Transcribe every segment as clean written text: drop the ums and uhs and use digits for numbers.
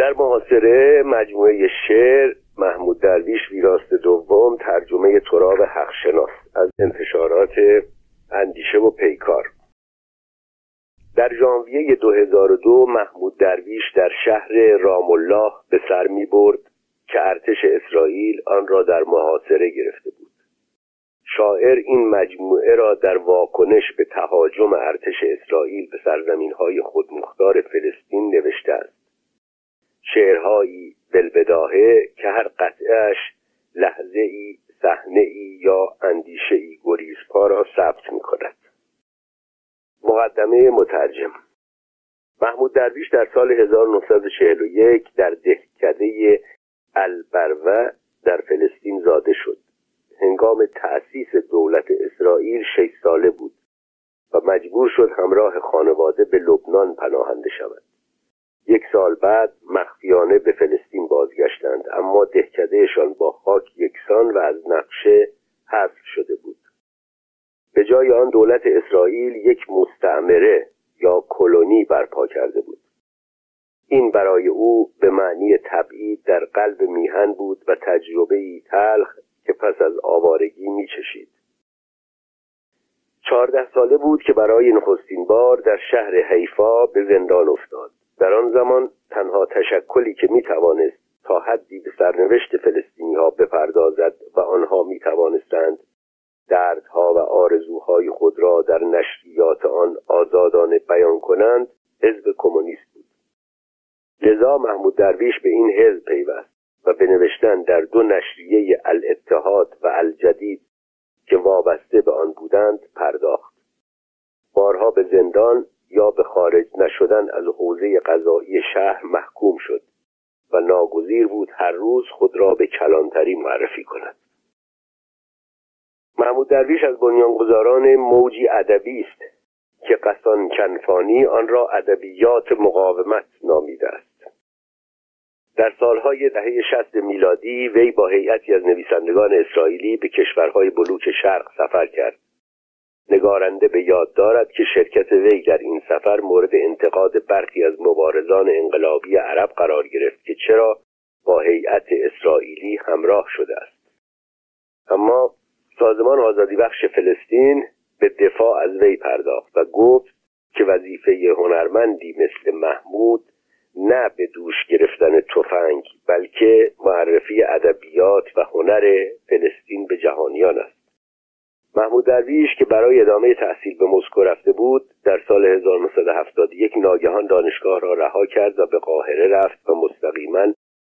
در محاصره مجموعه شعر محمود درویش ویراست دوم ترجمه تراب حقشناس از انتشارات اندیشه و پیکار. در ژانویه 2002 محمود درویش در شهر رام الله به سر می برد که ارتش اسرائیل آن را در محاصره گرفته بود. شاعر این مجموعه را در واکنش به تهاجم ارتش اسرائیل به سرزمین‌های خودمختار فلسطین نوشته است. شعرهایی بالبداهه که هر قطعه‌اش لحظه‌ای، صحنه‌ای یا اندیشه‌ای گریزپا را ثبت می‌کند. مقدمه مترجم. محمود درویش در سال 1941 در دهکده البروه در فلسطین زاده شد. هنگام تأسیس دولت اسرائیل 6 ساله بود و مجبور شد همراه خانواده به لبنان پناهنده شود. 1 سال بعد مخفیانه به فلسطین بازگشتند، اما دهکدهشان با خاک یکسان و از نقشه حذف شده بود. به جای آن دولت اسرائیل یک مستعمره یا کلونی برپا کرده بود. این برای او به معنی تبعید در قلب میهن بود و تجربه‌ای تلخ که پس از آوارگی می‌چشید. 14 ساله بود که برای نخستین بار در شهر حیفا به زندان افتاد. در آن زمان تنها تشکلی که می‌توانست تا حدی به سرنوشت فلسطینی‌ها بپردازد و آنها می‌توانستند دردها و آرزوهای خود را در نشریات آن آزادانه بیان کنند، حزب کمونیست بود. لذا محمود درویش به این حزب پیوست و به نوشتن در 2 نشریه الاتحاد و الجدید که وابسته به آن بودند پرداخت. بارها به زندان یا به خارج نشدن از حوزه قضایی شهر محکوم شد و ناگزیر بود هر روز خود را به کلانتری معرفی کند. محمود درویش از بنیانگذاران موجی ادبی است که قصان کنفانی آن را ادبیات مقاومت نامیده است. در سالهای دهه 60 میلادی وی با هیئتی از نویسندگان اسرائیلی به کشورهای بلوک شرق سفر کرد. نگارنده به یاد دارد که شرکت وی در این سفر مورد انتقاد برخی از مبارزان انقلابی عرب قرار گرفت که چرا با هیئت اسرائیلی همراه شده است. اما سازمان آزادی بخش فلسطین به دفاع از وی پرداخت و گفت که وظیفه هنرمندی مثل محمود نه به دوش گرفتن تفنگ بلکه معرفی ادبیات و هنر فلسطین به جهانیان است. محمود درویش که برای ادامه تحصیل به موسکو رفته بود در سال 1971 ناگهان دانشگاه را رها کرد و به قاهره رفت و مستقیما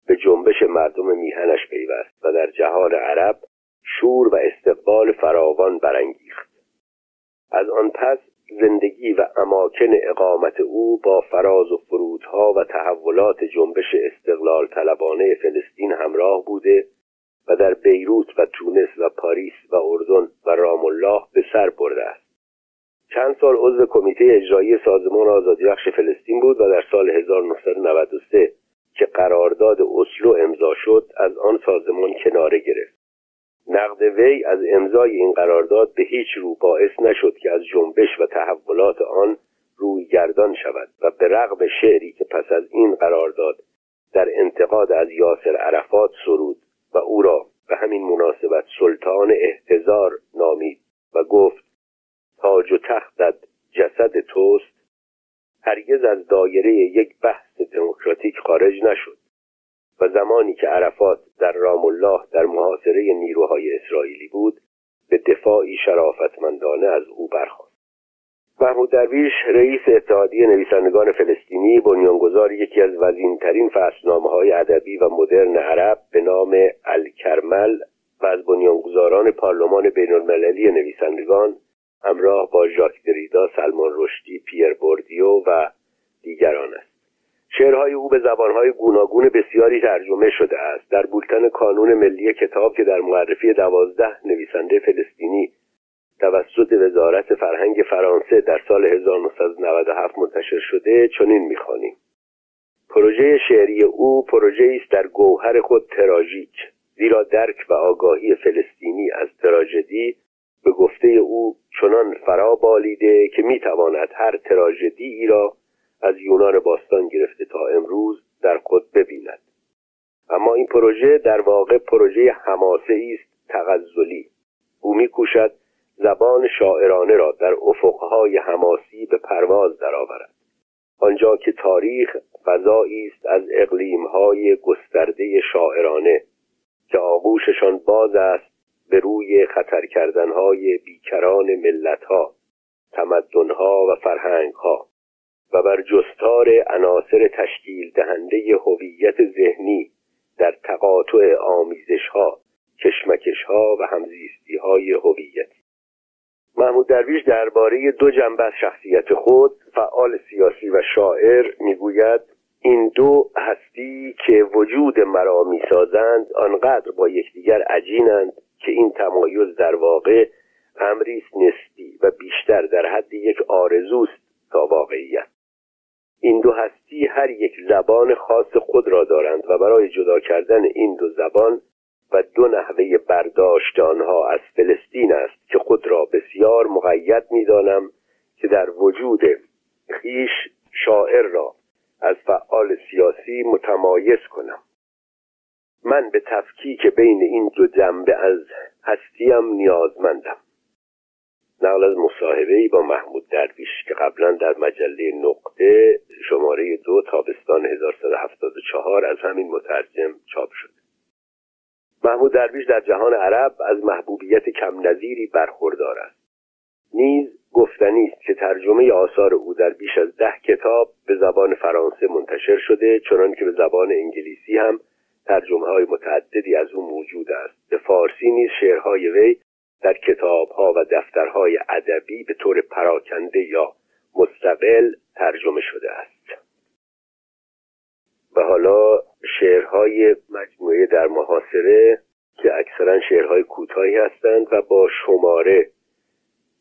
به جنبش مردم میهنش پیوست و در جهان عرب شور و استقبال فراوان برانگیخت. از آن پس زندگی و اماکن اقامت او با فراز و فرودها و تحولات جنبش استقلال طلبانه فلسطین همراه بوده و در بیروت و تونس و پاریس و اردن و رام الله به سر برده است. چند سال عضو کمیته اجرایی سازمان آزادی بخش فلسطین بود و در سال 1993 که قرارداد اسلو امضا شد از آن سازمان کناره گرفت. نقد وی از امضای این قرارداد به هیچ رو باعث نشد که از جنبش و تحولات آن روی گردان شود و به رغم شعری که پس از این قرارداد در انتقاد از یاسر عرفات سرود و او را به همین مناسبت سلطان احتضار نامید و گفت تاج و تختت جسد توست، هرگز از دایره یک بحث دموکراتیک خارج نشد و زمانی که عرفات در رام الله در محاصره نیروهای اسرائیلی بود به دفاعی شرافتمندانه از او برخاست. محمود درویش رئیس اتحادیه نویسندگان فلسطینی، بنیانگذار یکی از وزین‌ترین فصلنامه‌های ادبی و مدرن عرب به نام الکرمل و از بنیانگذاران پارلمان بین‌المللی نویسندگان همراه با جاک دریدا، سلمان رشدی، پیر بوردیو و دیگران است. شعرهای او به زبانهای گوناگون بسیاری ترجمه شده است. در بولتن کانون ملی کتاب که در معرفی 12 نویسنده فلسطینی توسط وزارت فرهنگ فرانسه در سال 1997 منتشر شده چنین می‌خوانیم: پروژه شعری او پروژه‌ای است در گوهر خود تراژیک، زیرا درک و آگاهی فلسطینی از تراژدی به گفته او چنان فرا بالیده که می‌تواند هر تراژدی را از یونان باستان گرفته تا امروز در خود ببیند. اما این پروژه در واقع پروژه حماسه‌ای است تغزلی. او می‌کوشد زبان شاعرانه را در افقهای حماسی به پرواز درآورد. آنجا که تاریخ فضایی است از اقلیم‌های گسترده شاعرانه که آغوششان باز است به روی خطر کردن‌های بیکران ملت‌ها، تمدن‌ها و فرهنگ‌ها و بر جستار عناصر تشکیل دهنده هویت ذهنی در تقاطع آمیزش‌ها، کشمکش‌ها و همزیستی‌های هویتی. محمود درویش درباره دو جنبه از شخصیت خود، فعال سیاسی و شاعر، میگوید این دو هستی که وجود مرا میسازند آنقدر با یکدیگر عجینند که این تمایز در واقع امری نسبی و بیشتر در حد یک آرزوست تا واقعیت. این دو هستی هر یک زبان خاص خود را دارند و برای جدا کردن این دو زبان و دو نحوه برداشت آنها از فلسطین است که خود را بسیار مقید می‌دانم که در وجود خیش شاعر را از فعال سیاسی متمایز کنم. من به تفکیک بین این دو جنبه از هستیم نیازمندم. نقل از مصاحبه‌ای با محمود درویش که قبلا در مجله نقطه شماره 2 تابستان 1374 از همین مترجم چاپ شد. محمود درویش در جهان عرب از محبوبیت کم نظیری برخوردار است. نیز گفتنی است که ترجمه آثار او در بیش از 10 کتاب به زبان فرانسه منتشر شده، چنان که به زبان انگلیسی هم ترجمه‌های متعددی از او موجود است. به فارسی نیز شعرهای وی در کتاب‌ها و دفترهای ادبی به طور پراکنده یا مستقل ترجمه شده است. و حالا شعرهای مجموعه در محاصره که اکثرا شعرهای کوتاهی هستند و با شماره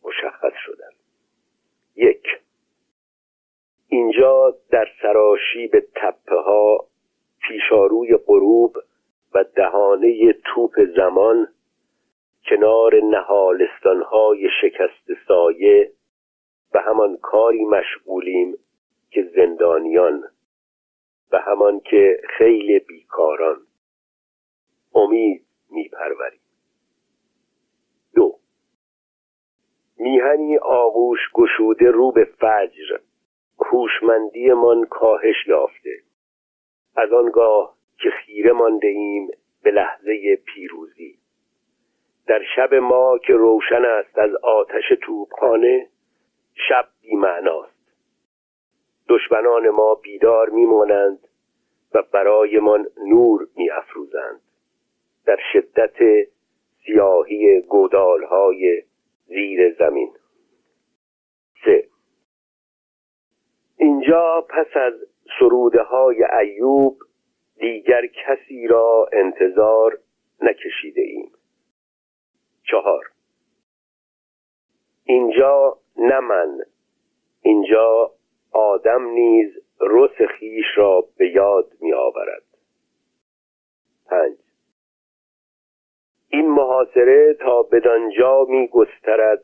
مشخص شدند. 1. اینجا در سراشیب تپه‌ها، پیشاروی غروب و دهانه توپ زمان، کنار نهالستان‌های شکست سایه، به همان کاری مشغولیم که زندانیان، به همان که خیل بیکاران امید می‌پروریم. 2. میهنی آغوش گشوده رو به فجر، هوشمندی من کاهش یافته. از آنگاه که خیره مانده ایم به لحظه پیروزی، در شب ما که روشن است از آتش توپخانه، شب بی‌معناست. دشمنان ما بیدار میمانند و برای من نور میافروزند در شدت سیاهی گودالهای زیر زمین. 3. اینجا پس از سروده‌های ایوب دیگر کسی را انتظار نکشیده ایم. 4. اینجا نه من، اینجا آدم نیز رس خیش را به یاد می آورد. 5. این محاصره تا بدانجا می گسترد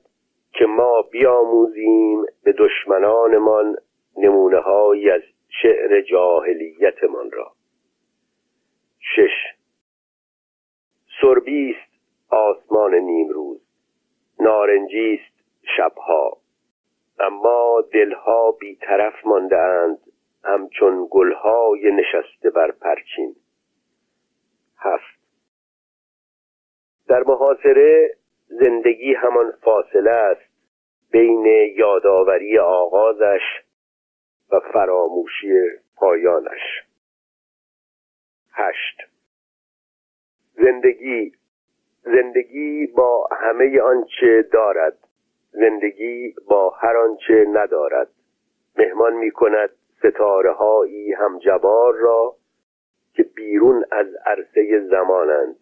که ما بیاموزیم به دشمنانمان نمونه هایی از شعر جاهلیتمان را. 6. سربیست آسمان نیمروز، نارنجیست شبها، اما دلها بی‌طرف مانده‌اند همچون گل‌های نشسته بر پرچین. 7. در محاصره زندگی همان فاصله است بین یادآوری آغازش و فراموشی پایانش. 8. زندگی با همه آنچه دارد، زندگی با هر آنچه ندارد، مهمان می کند ستاره‌هایی همجوار را که بیرون از عرصه زمانند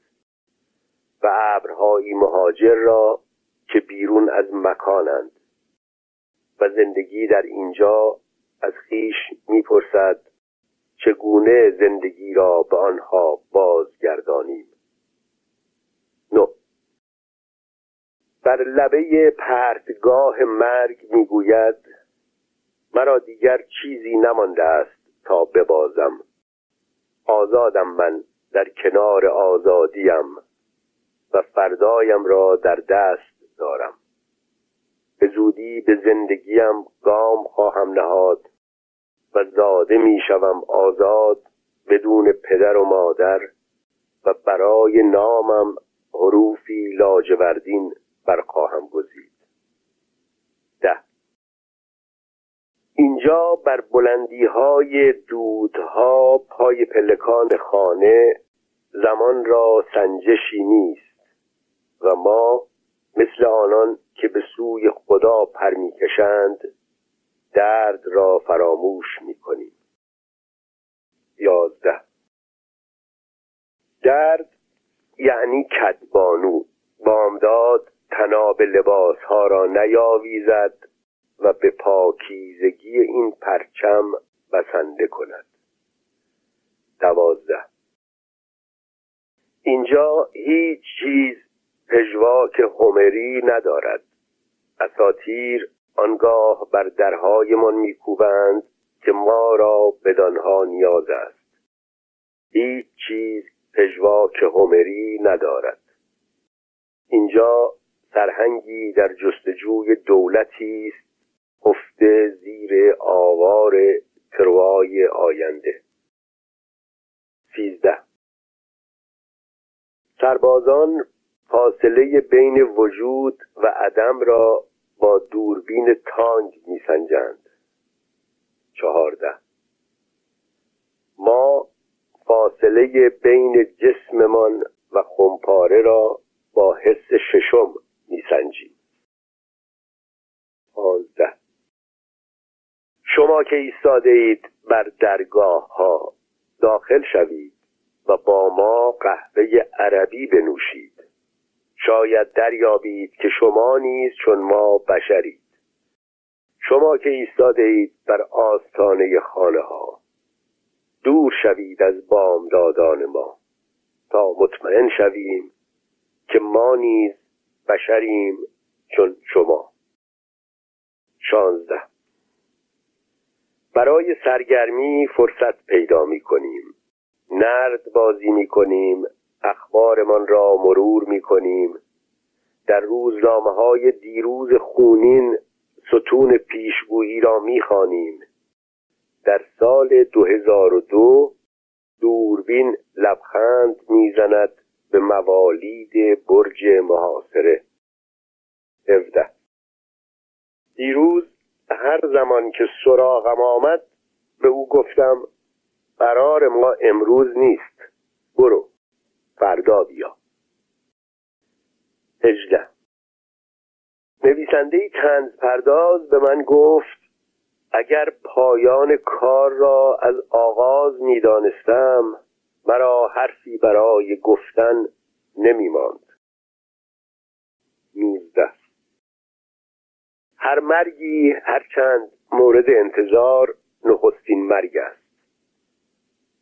و ابرهایی مهاجر را که بیرون از مکانند. و زندگی در اینجا از خویش می پرسد چگونه زندگی را به آنها بازگردانیم. 9. بر لبه پرتگاه مرگ میگوید مرا دیگر چیزی نمانده است تا ببازم آزادم من در کنار آزادیم و فردایم را در دست دارم. به زودی به زندگیم گام خواهم نهاد و زاده می شوم آزاد بدون پدر و مادر و برای نامم حروفی لاجوردین برخواهم گزید. 10. اینجا بر بلندی‌های دودها پای پلکان خانه زمان را سنجشی نیست و ما مثل آنان که به سوی خدا پر می‌کشند درد را فراموش می‌کنیم. 11. درد یعنی کدبانو بامداد تناب لباس‌ها را نیاویزد و به پاکیزگی این پرچم بسنده کند. 12. اینجا هیچ چیز پژواک هومری ندارد. اساطیر آنگاه بر درهایمان میکوبند که ما را بدانها نیاز است. هیچ چیز پژواک هومری ندارد. اینجا سرهنگی در جستجوی دولتی است خفته زیر آوار تروای آینده. 13. سربازان فاصله بین وجود و عدم را با دوربین تانگ میسنجند. 14. ما فاصله بین جسممان و خمپاره را با حس ششم میسنجیم. 15. شما که ایستاده اید بر درگاه ها داخل شوید و با ما قهوه عربی بنوشید. شاید دریابید که شما نیز چون ما بشرید. شما که ایستاده اید بر آستانه خانه ها دور شوید از بامدادان ما تا مطمئن شویم که ما نیز بشریم چون شما. 16. برای سرگرمی فرصت پیدا می کنیم. نرد بازی می کنیم. اخبارمان را مرور می کنیم. در روزنامه های دیروز خونین ستون پیشگویی را می خوانیم. در سال 2002 دوربین لبخند می زند به موالید برج محاصره. 17. دیروز هر زمان که سراغم آمد به او گفتم قرار ما امروز نیست، برو فردا بیا. 18. نویسنده‌ای طنزپرداز به من گفت اگر پایان کار را از آغاز می‌دانستم مرا حرفی برای گفتن نمی‌ماند. 19. هر مرگی هرچند مورد انتظار نخستین مرگ است.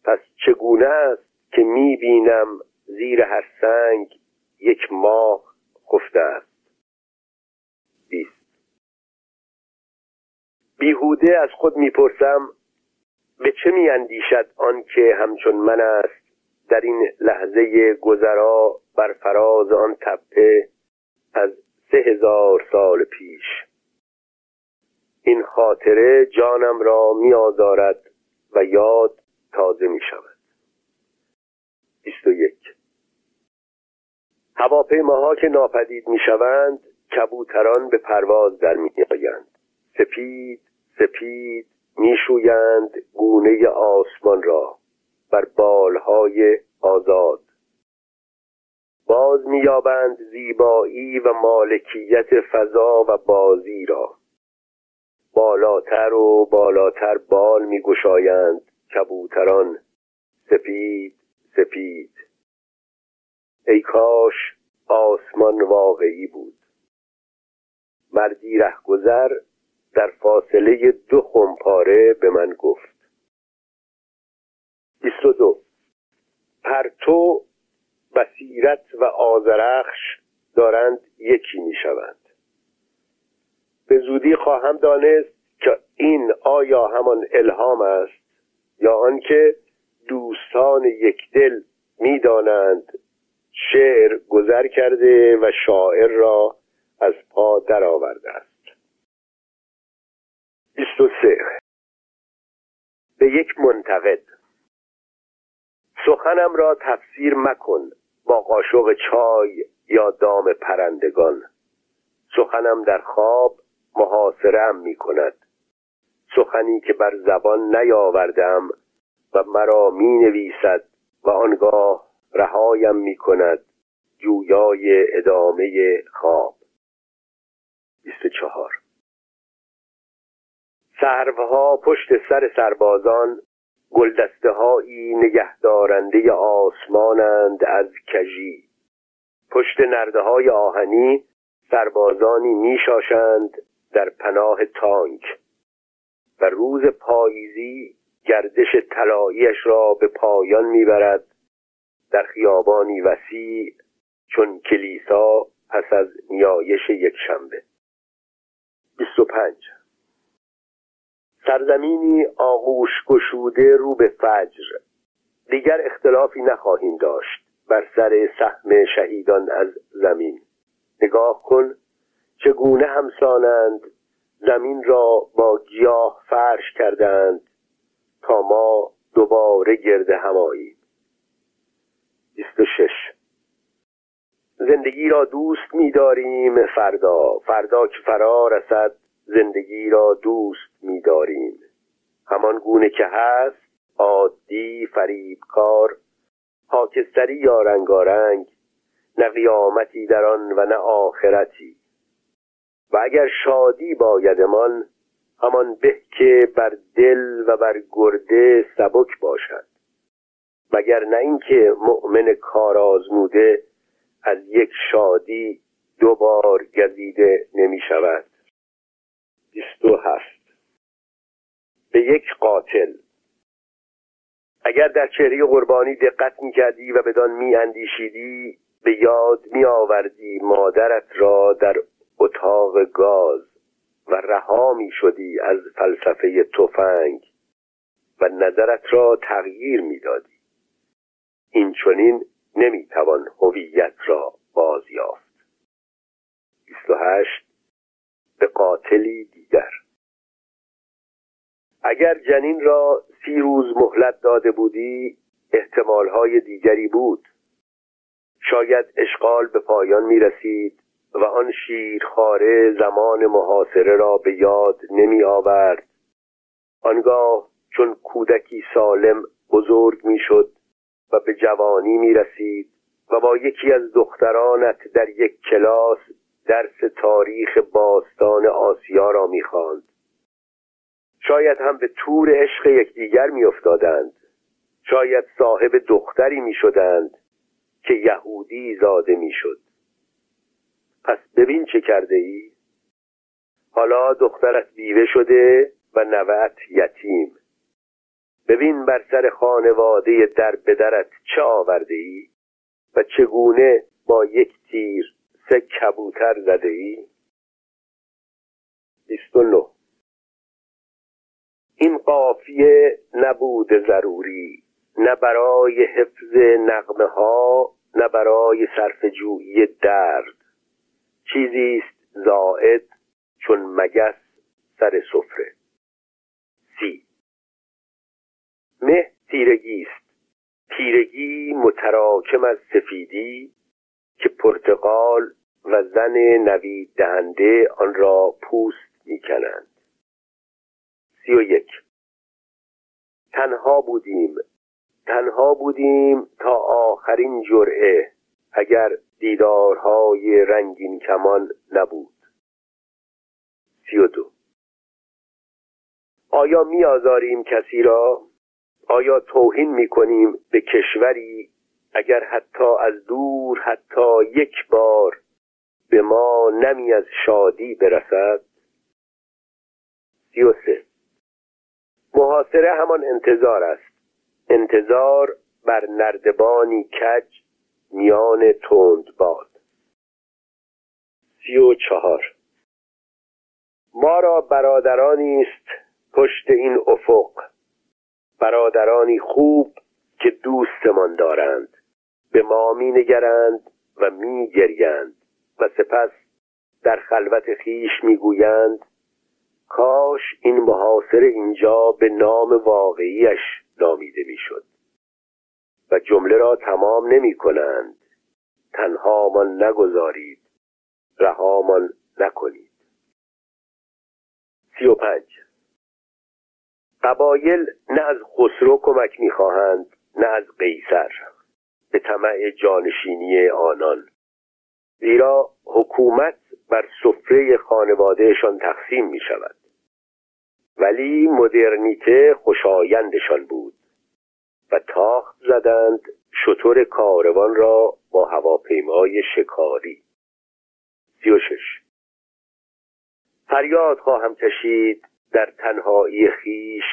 پس چگونه است که می‌بینم زیر هر سنگ یک ماه خفته است. 20. بیهوده از خود می‌پرسم به چه می‌اندیشد آن که همچون من است در این لحظه گذرا بر فراز آن تپه از 3000 سال پیش. این خاطره جانم را می‌آزارد و یاد تازه می‌شود. 21. هواپیماها که ناپدید می‌شوند کبوتران به پرواز در می‌آیند. سپید سپید می‌شویند گونه آسمان را بر بالهای آزاد. باز می‌یابند زیبایی و مالکیت فضا و بازی را. بالاتر و بالاتر بال می‌گشایند کبوتران سپید سپید. ای کاش آسمان واقعی بود. مردی رهگذر در فاصله 2 خمپاره به من گفت. 22. پرتو بصیرت و آذرخش دارند یکی می‌شوند. به زودی خواهم دانست که این آیا همان الهام است یا آنکه دوستان شاعران یکدل می‌دانند شعر گذر کرده و شاعر را از پا درآورده است. 23. به یک منتقد: سخنم را تفسیر مکن با قاشق چای یا دام پرندگان. سخنم در خواب محاصره‌ام می‌کند. سخنی که بر زبان نیاوردم و مرا می‌نویسد و آنگاه رهایم می‌کند، جویای ادامه خواب. 24. سروها پشت سر سربازان، گلدسته‌هایی نگهدارنده آسمانند از کجی. پشت نرده‌های آهنی سربازانی می‌شاشند در پناه تانک و روز پاییزی گردش طلایی‌اش را به پایان می‌برد در خیابانی وسیع چون کلیسا پس از نیایش یک شنبه. 25. سرزمینی آغوش گشوده رو به فجر. دیگر اختلافی نخواهیم داشت بر سر سهم شهیدان از زمین. نگاه کن چگونه همسانند، زمین را با گیاه فرش کردند تا ما دوباره گرد هم آییم. 26. زندگی را دوست می‌داریم، فردا که فرا رسد زندگی را دوست می‌داریم. همان گونه که هست، عادی، فریبکار، خاکستری یا رنگارنگ، نه قیامتی در آن و نه آخرتی. و اگر شادی بایدمان، همان به که بر دل و بر گرده سبک باشد، مگر نه اینکه مؤمن کارآزموده از یک شادی دوبار گزیده نمی شود. 27. به یک قاتل: اگر در چهره قربانی دقت می کردی و بدان می اندیشیدی، به یاد می آوردی مادرت را در اتاق گاز و رها می شدی از فلسفه تفنگ و نظرت را تغییر می دادی. این چنین نمی توان هویت را بازیافت. 28. به قاتلی دیگر: اگر جنین را 30 روز مهلت داده بودی، احتمالهای دیگری بود. شاید اشغال به پایان می رسید و آن شیرخواره زمان محاصره را به یاد نمی آورد. آنگاه چون کودکی سالم بزرگ می شد و به جوانی می رسید و با یکی از دخترانت در یک کلاس درس تاریخ باستان آسیا را می خواند. شاید هم به تور عشق یکدیگر می افتادند. شاید صاحب دختری می شدند که یهودی زاده می شد. پس ببین چه کرده ای؟ حالا دخترت بیوه شده و نوه‌ات یتیم. ببین بر سر خانواده در بدرت چه آورده ای و چگونه با یک تیر 3 کبوتر زده ای. 29. این قافیه نبود ضروری، نه برای حفظ نغمه ها، نه برای صرف جویی درد. چیزیست زائد چون مگس سر سفره. 30. مه تیرگیست، تیرگی متراکم از سفیدی که پرتقال و زن نوید دهنده آن را پوست می کنند. 31. تنها بودیم تا آخرین جرعه، اگر دیدارهای رنگین کمان نبود. 32. آیا می آزاریم کسی را؟ آیا توهین می کنیم به کشوری اگر حتی از دور، حتی یک بار به ما نمی از شادی برسد؟ 33. محاصره همان انتظار است، انتظار بر نردبانی کج میان تند باد. 34. ما را برادرانی است پشت این افق، برادرانی خوب که دوست ایمان دارند، به ما می نگرند و می گریند و سپس در خلوت خیش می گویند کاش این محاصره اینجا به نام واقعیش نامیده می شد و جمله را تمام نمی کنند تنها من نگذارید رها من نکنید. 35. قبایل نه از خسرو کمک می‌خواهند نه از قیصر به طمع جانشینی آنان، زیرا حکومت بر سفره خانوادهشان تقسیم می‌شود، ولی مدرنیته خوشایندشان بود و تاخت زدند شتر کاروان را با هواپیمای شکاری. 36. فریاد خواهم کشید در تنهایی خیش،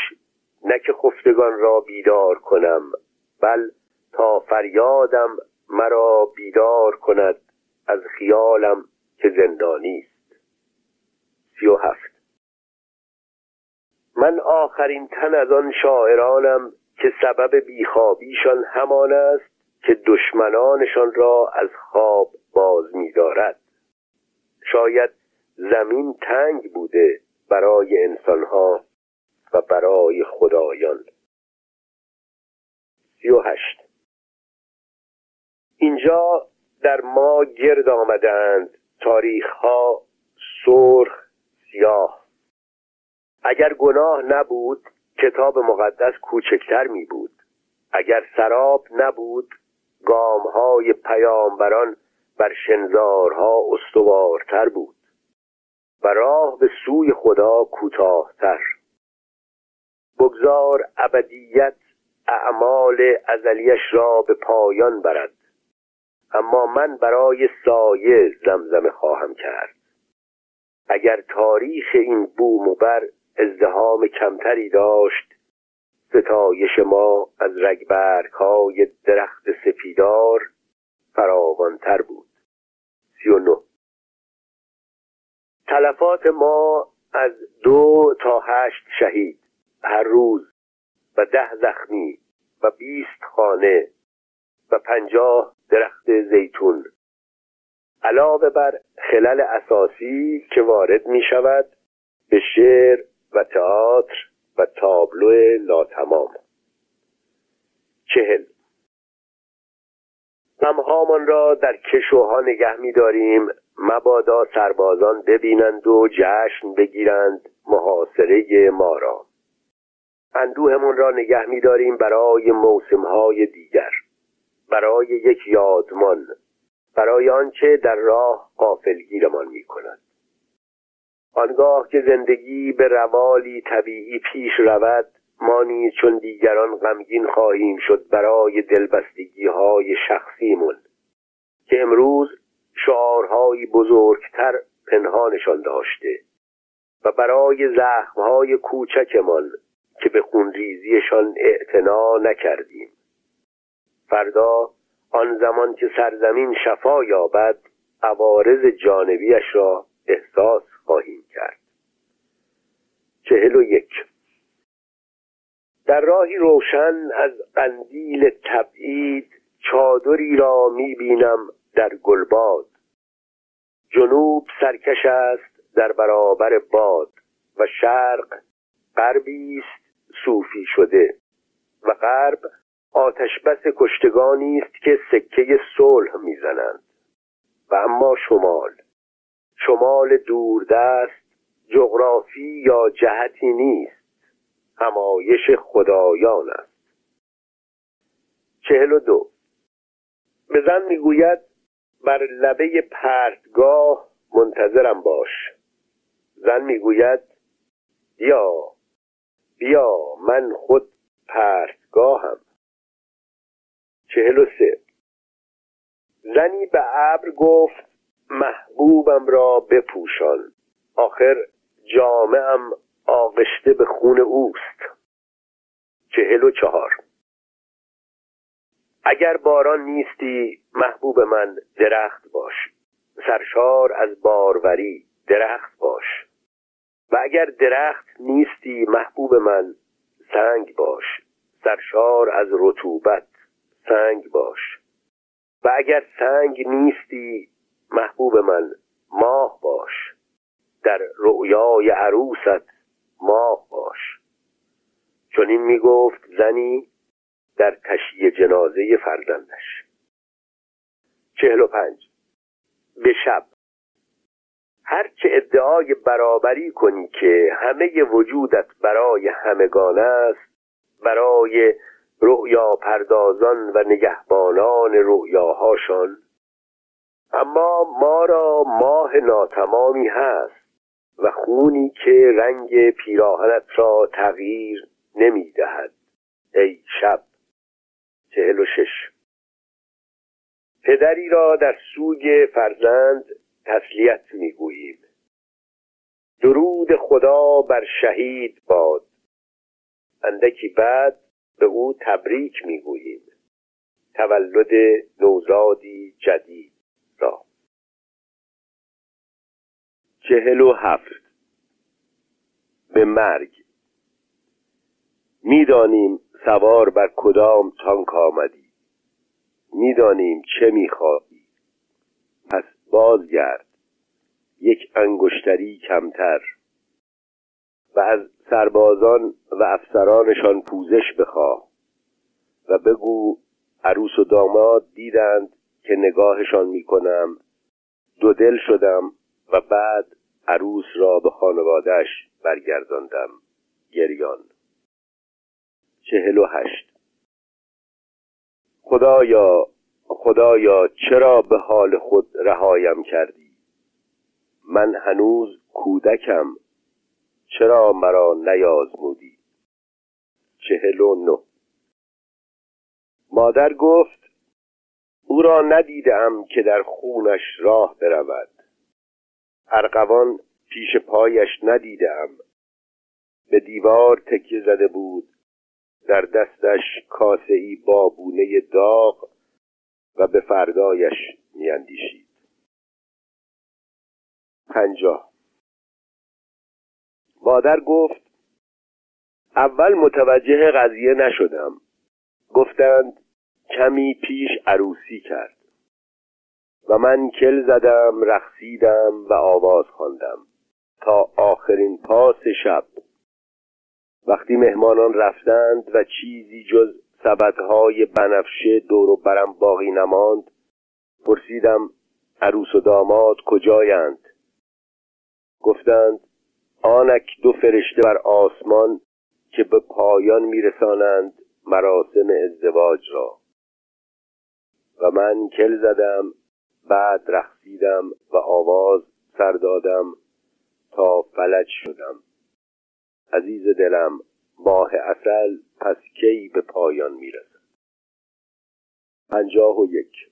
نه که خفتگان را بیدار کنم، بل تا فریادم مرا بیدار کند از خیالم که زندانی است. 37. من آخرین تن از آن شاعرانم که سبب بیخوابیشان همان است که دشمنانشان را از خواب باز می‌دارد. شاید زمین تنگ بوده برای انسانها و برای خدایان. 38. اینجا در ما گرد آمدند تاریخها سرخ سیاه. اگر گناه نبود کتاب مقدس کوچکتر می بود، اگر سراب نبود گامهای پیامبران بر شنزارها استوارتر بود و راه به سوی خدا کوتاه‌تر. بگذار ابدیت اعمال ازلیش را به پایان برد، اما من برای سایه زمزمه خواهم کرد. اگر تاریخ این بوم و بر ازدحام کمتری داشت، ستایش ما از رگبرگ‌های درخت سپیدار فراوان‌تر بود. 39. تلفات ما از 2 تا 8 شهید هر روز و 10 زخمی و 20 خانه و 50 درخت زیتون، علاوه بر خلل اساسی که وارد می شود به شعر و تئاتر و تابلو ناتمام. 40. غمهامان را در کشوها نگه می داریم مبادا سربازان ببینند و جشن بگیرند محاصره ما را. اندوهمون را نگه می داریم برای موسمهای دیگر، برای یک یادمان، برای آنچه در راه غافلگیرمان می کند. آنگاه که زندگی به روالی طبیعی پیش رود، ما نیز چون دیگران غمگین خواهیم شد برای دلبستگی‌های شخصیمون که امروز شعارهای بزرگتر پنهانشان داشته و برای زخمهای کوچکمان که به خونریزیشان اعتنا نکردیم. فردا آن زمان که سرزمین شفا یابد، عوارض جانبیش را احساس خواهیم کرد. 41. در راهی روشن از قندیل تبعید چادری را می‌بینم در گلباد. جنوب سرکش است در برابر باد و شرق غربی است صوفی شده و غرب آتشبس کشتگانی است که سکه صلح میزنند. و اما شمال دوردست جغرافی یا جهتی نیست، همایش خدایان است. 42. به زن میگوید بر لبه پرتگاه منتظرم باش. زن میگوید بیا من خود پرتگاهم. 43. زنی به ابر گفت محبوبم را بپوشان، آخر جامه‌ام آغشته به خون اوست. 44. اگر باران نیستی محبوب من درخت باش، سرشار از باروری درخت باش، و اگر درخت نیستی محبوب من سنگ باش، سرشار از رطوبت، سنگ باش، و اگر سنگ نیستی محبوب من ماه باش، در رؤیای عروست ماه باش. چون این می گفت زنی در تشییع جنازه فرزندش. 45. به شب هرچه ادعای برابری کنی که همه وجودت برای همگانه است، برای رؤیا پردازان و نگهبانان رؤیاهاشان، اما ما را ماه ناتمامی هست و خونی که رنگ پیراهنت را تغییر نمی دهد ای شب. 46. پدری را در سوگ فرزند تسلیت می گوییم. درود خدا بر شهید باد. اندکی بعد به او تبریک می گوییم تولد نوزادی جدید را. 47. به مرگ. می دانیم سوار بر کدام تانک آمدی، می دانیم چه می خواهی. پس بازگرد، یک انگشتری کمتر، و از سربازان و افسرانشان پوزش بخواه و بگو عروس و داماد دیدند که نگاهشان می کنم، دو دل شدم و بعد عروس را به خانوادهش برگرداندم. گریان. 48. خدایا چرا به حال خود رهایم کردی؟ من هنوز کودکم، چرا مرا نیازمودی؟ 49. مادر گفت او را ندیدم که در خونش راه برود، ارغوان پیش پایش ندیدم، به دیوار تکیه زده بود، در دستش کاسه‌ای با بونه داغ و به فردایش می‌اندیشید. 50. مادر گفت اول متوجه قضیه نشدم، گفتند کمی پیش عروسی کرد و من کل زدم، رقصیدم و آواز خواندم تا آخرین پاس شب. وقتی مهمانان رفتند و چیزی جز سبدهای بنفشه دور و برم باقی نماند، پرسیدم عروس و داماد کجایند؟ گفتند آنک دو فرشته بر آسمان که به پایان میرسانند مراسم ازدواج را. و من کل زدم، بعد رقصیدم و آواز سر دادم تا فلج شدم. عزیز دلم، ماه عسل پس کی به پایان میرسد؟ 51.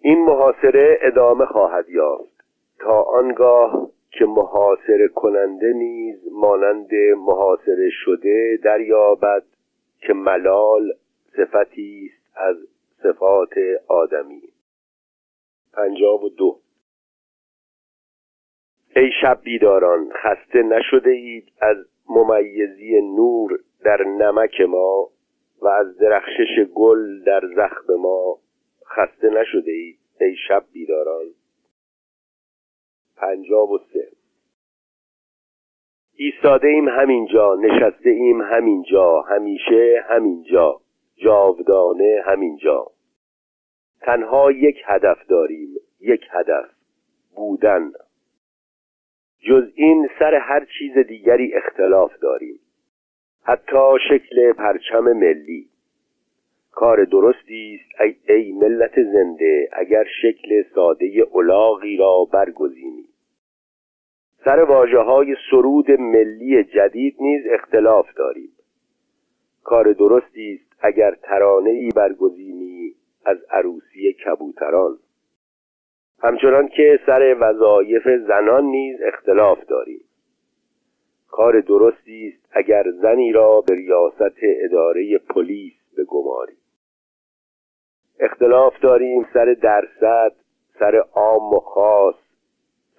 این محاصره ادامه خواهد یافت تا آنگاه که محاصره کننده نیز مانند محاصره شده دریابد که ملال صفتی است از صفات آدمی. 52. ای شب بیداران، خسته نشده اید از ممیزی نور در نمک ما و از درخشش گل در زخم ما؟ خسته نشده اید ای شب بیداران. 53. ایستاده ایم همینجا، نشسته ایم همینجا، همیشه همینجا، جاودانه همینجا. تنها یک هدف داریم، یک هدف: بودن. جز این سر هر چیز دیگری اختلاف داریم، حتی شکل پرچم ملی. کار درستی است ای ملت زنده اگر شکل ساده الاغی را برگزینی. سر واژه‌های سرود ملی جدید نیز اختلاف داریم. کار درستی است اگر ترانه‌ای برگزینی از عروسی کبوتران. همچنان که سر وظایف زنان نیز اختلاف داریم. کار درستی است اگر زنی را به ریاست اداره پلیس بگماریم. اختلاف داریم سر درصد، سر عام و خاص،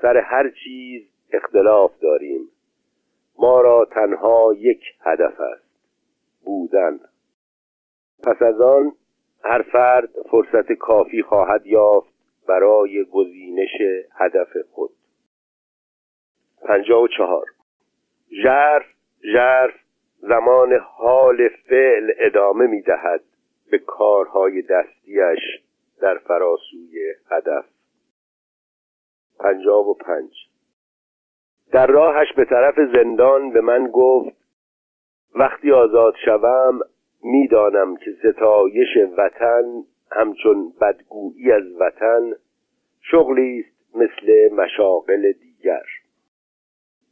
سر هر چیز اختلاف داریم. ما را تنها یک هدف است: بودن. پس از آن هر فرد فرصت کافی خواهد یافت برای گزینش هدف خود. 54. ژرف زمان حال فعل ادامه می دهد به کارهای دستیش در فراسوی هدف. 55. در راهش به طرف زندان به من گفت: وقتی آزاد شوم می دانم که ستایش وطن همچون بدگویی از وطن شغلی است مثل مشاغل دیگر.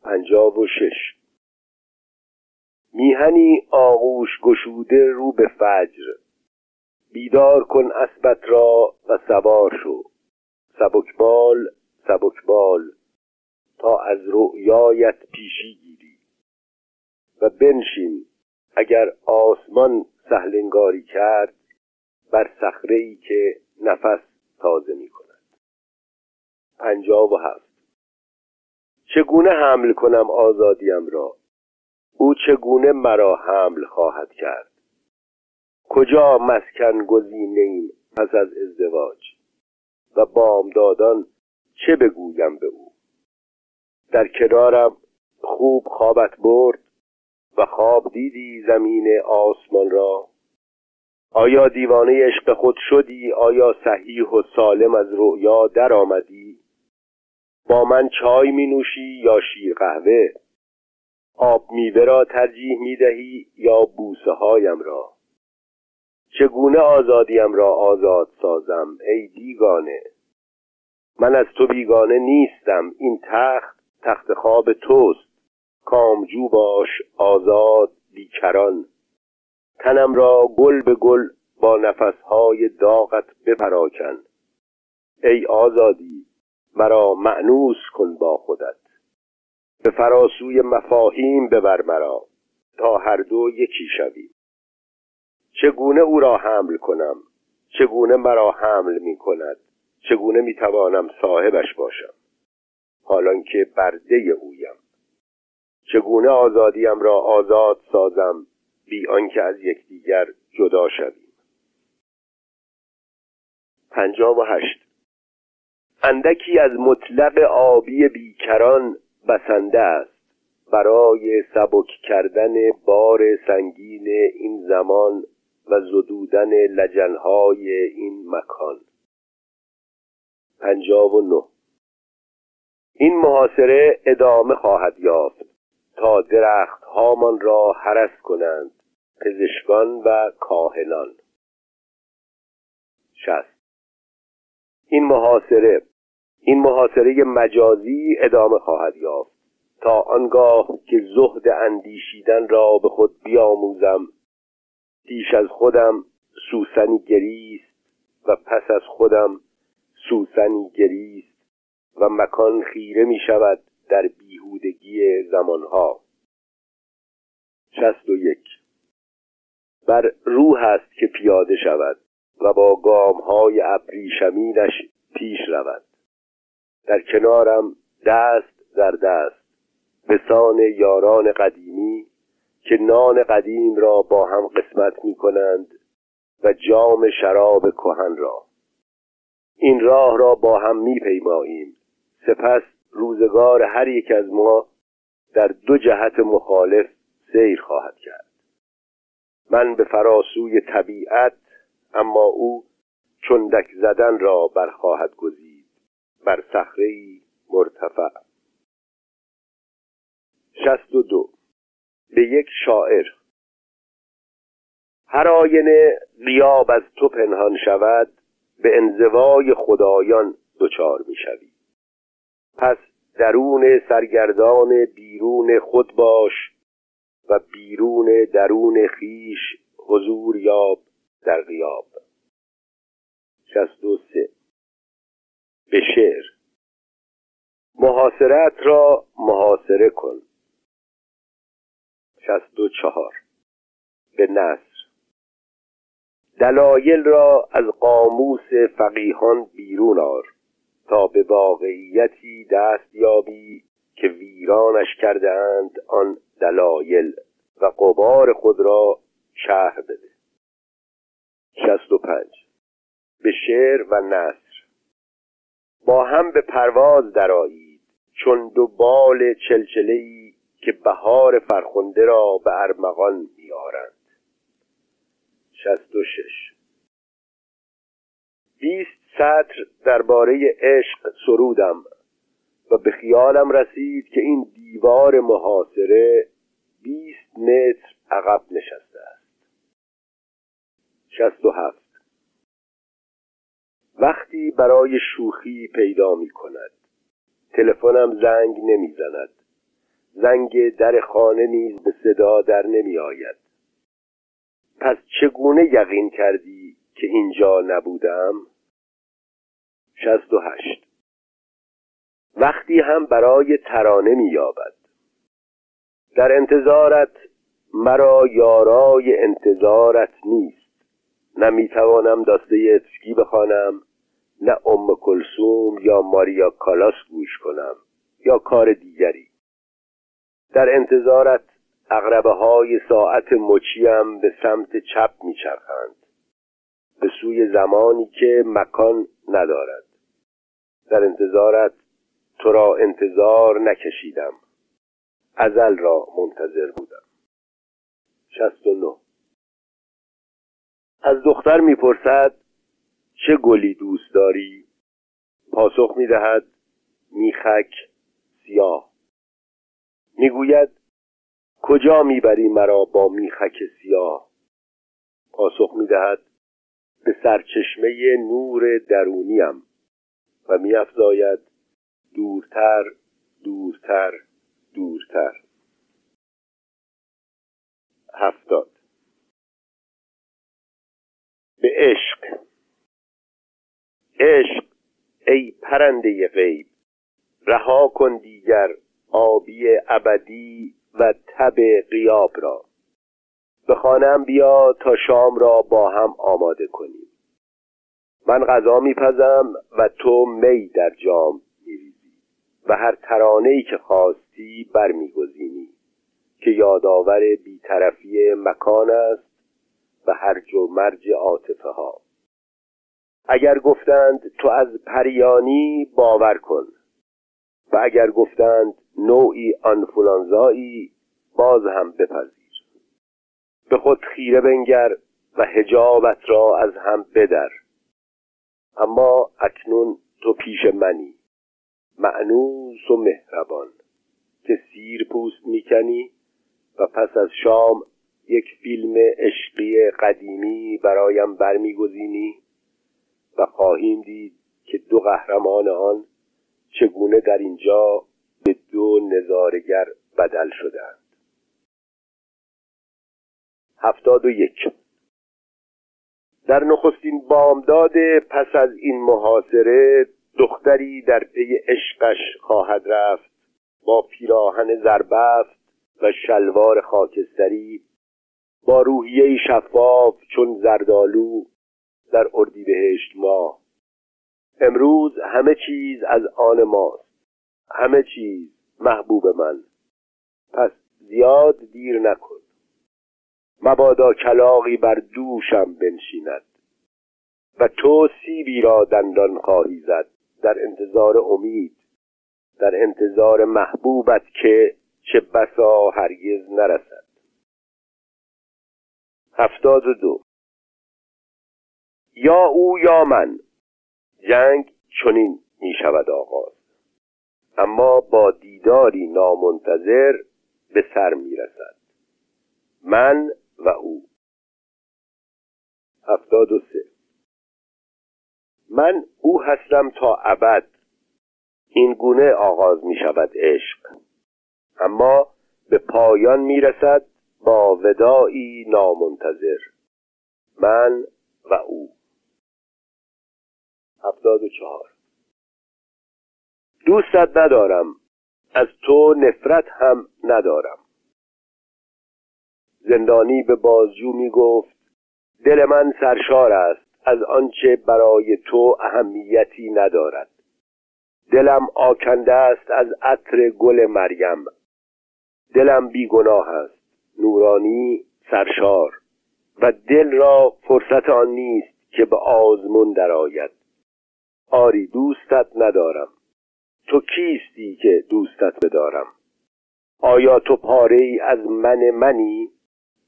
56. میهنی آغوش گشوده رو به فجر، بیدار کن اسبت را و سوار شو، سبکبال سبکبال تا از رؤیایت پیشی گیری و بنشین. اگر آسمان سهلنگاری کرد بر صخره‌ای که نفس تازه می کند. 57. چگونه حمل کنم آزادیم را؟ او چگونه مرا حمل خواهد کرد؟ کجا مسکن گزینیم پس از ازدواج؟ و بامدادان چه بگویم به او؟ در کنارم خوب خوابت برد و خواب دیدی زمین آسمان را؟ آیا دیوانه عشق خود شدی؟ آیا صحیح و سالم از رؤیا در آمدی؟ با من چای می نوشی یا شیر قهوه؟ آب میوه را ترجیح می دهی یا بوسه هایم را؟ چگونه آزادیم را آزاد سازم ای بیگانه؟ من از تو بیگانه نیستم، این تخت خواب توست. کامجو باش آزاد بیکران، تنم را گل به گل با نفسهای داغت بپراکن. ای آزادی مرا مأنوس کن با خودت، به فراسوی مفاهیم ببر مرا تا هر دو یکی شویم. چگونه او را حمل کنم؟ چگونه مرا حمل می کند؟ چگونه می توانم صاحبش باشم حالان که برده اویم؟ چگونه آزادیم را آزاد سازم بی آنکه از یکدیگر جدا شویم؟ 58. اندکی از مطلق آبی بیکران بسنده است برای سبک کردن بار سنگین این زمان و زدودن لجنهای این مکان. 59. این محاصره ادامه خواهد یافت تا درخت هامان را هرس کنند پزشکان و کاهنان. 60. این محاصره مجازی ادامه خواهد یافت تا آنگاه که زهد اندیشیدن را به خود بیاموزم. پیش از خودم سوسنی گریست و پس از خودم سوسنی گریست و مکان خیره می شود در بیهودگی زمانها. 61. بر روح است که پیاده شود و با گامهای ابریشمینش پیش رود. در کنارم دست در دست به سان یاران قدیمی که نان قدیم را با هم قسمت می کنند و جام شراب کهن را. این راه را با هم می پیماییم، سپس روزگار هر یک از ما در دو جهت مخالف سیر خواهد کرد. من به فراسوی طبیعت، اما او چندک زدن را برخواهد گزید بر صخره‌ای مرتفع. 62. به یک شاعر. هر آینه غیاب از تو پنهان شود، به انزوای خدایان دچار می شوی. پس درون سرگردان بیرون خود باش و بیرون درون خیش حضور یاب در غیاب. 63. به شعر. محاصرت را محاصره کن. 64. به نثر. دلایل را از قاموس فقیهان بیرون آر تا به واقعیتی دست یابی که ویرانش کرده اند آن دلایل و غبار خود را شرح بده. 65 به شعر و نثر. با هم به پرواز درآیید چون دو بال چلچله‌ای که بهار فرخنده را به ارمغان می‌آرند. 66 20 سطر درباره عشق سرودم و به خیالم رسید که این دیوار محاصره 20 متر عقب نشسته است. 67 وقتی برای شوخی پیدا می کند. تلفنم زنگ نمی زند. زنگ در خانه نیز به صدا در نمی آید. پس چگونه یقین کردی که اینجا نبودم؟ 68 وقتی هم برای ترانه می یابد. در انتظارت مرا یارای انتظارت نیست. نه می توانم داستایوفسکی بخوانم، نه ام کلثوم یا ماریا کالاس گوش کنم یا کار دیگری. در انتظارت عقربه های ساعت مچیم به سمت چپ می چرخند، به سوی زمانی که مکان ندارد. در انتظارت تو را انتظار نکشیدم، ازل را منتظر بودم. 69 از دختر میپرسد چه گلی دوست داری؟ پاسخ میدهد میخک سیاه. میگوید کجا میبری مرا با میخک سیاه؟ پاسخ میدهد به سرچشمه نور درونیم و میافزاید دورتر دورتر دورتر. 70 به عشق. عشق ای پرنده غیب، رها کن دیگر آبی ابدی و تب غیاب را. به خانم بیا تا شام را با هم آماده کنیم. من غذا میپزم و تو می در جام میریزی و هر ترانه‌ای که خواستی برمیگزینی که یادآور بی‌طرفی مکان است و هرج و مرج عاطفه ها. اگر گفتند تو از پریانی باور کن و اگر گفتند نوعی آنفولانزایی باز هم بپذیر. به خود خیره بنگر و حجابت را از هم بدر. اما اکنون تو پیش منی مأنوس و مهربان که سیر پوست میکنی و پس از شام یک فیلم عشقی قدیمی برایم برمیگزینی و خواهیم دید که دو قهرمان آن چگونه در اینجا به دو نظارگر بدل شدند. 71 در نخستین بامداد پس از این محاصره دختری در پی عشقش خواهد رفت با پیراهن زربفت و شلوار خاکستری، با روحیه شفاف چون زردآلو در اردیبهشت ماه. امروز همه چیز از آن ماست، همه چیز محبوب من، پس زیاد دیر نکن. مبادا کلاغی بر دوشم بنشیند و تو سیبی را دندان خواهی زد در انتظار امید، در انتظار محبوبت که چه بسا هرگز نرسد. 72 یا او یا من. جنگ چنین می شود آغاز، اما با دیداری نامنتظر به سر می رسد. من و او. 73 من او هستم تا ابد. این گونه آغاز می شود عشق، اما به پایان می رسد با وداعی نامنتظر. من و او. 74 دوستت ندارم، از تو نفرت هم ندارم. زندانی به بازجو می گفت دل من سرشار است از آنچه برای تو اهمیتی ندارد. دلم آکنده است از عطر گل مریم. دلم بیگناه است، نورانی، سرشار و دل را فرصت آن نیست که به آزمون درآید. آری دوستت ندارم، تو کیستی که دوستت بدارم؟ آیا تو پاره‌ای از منی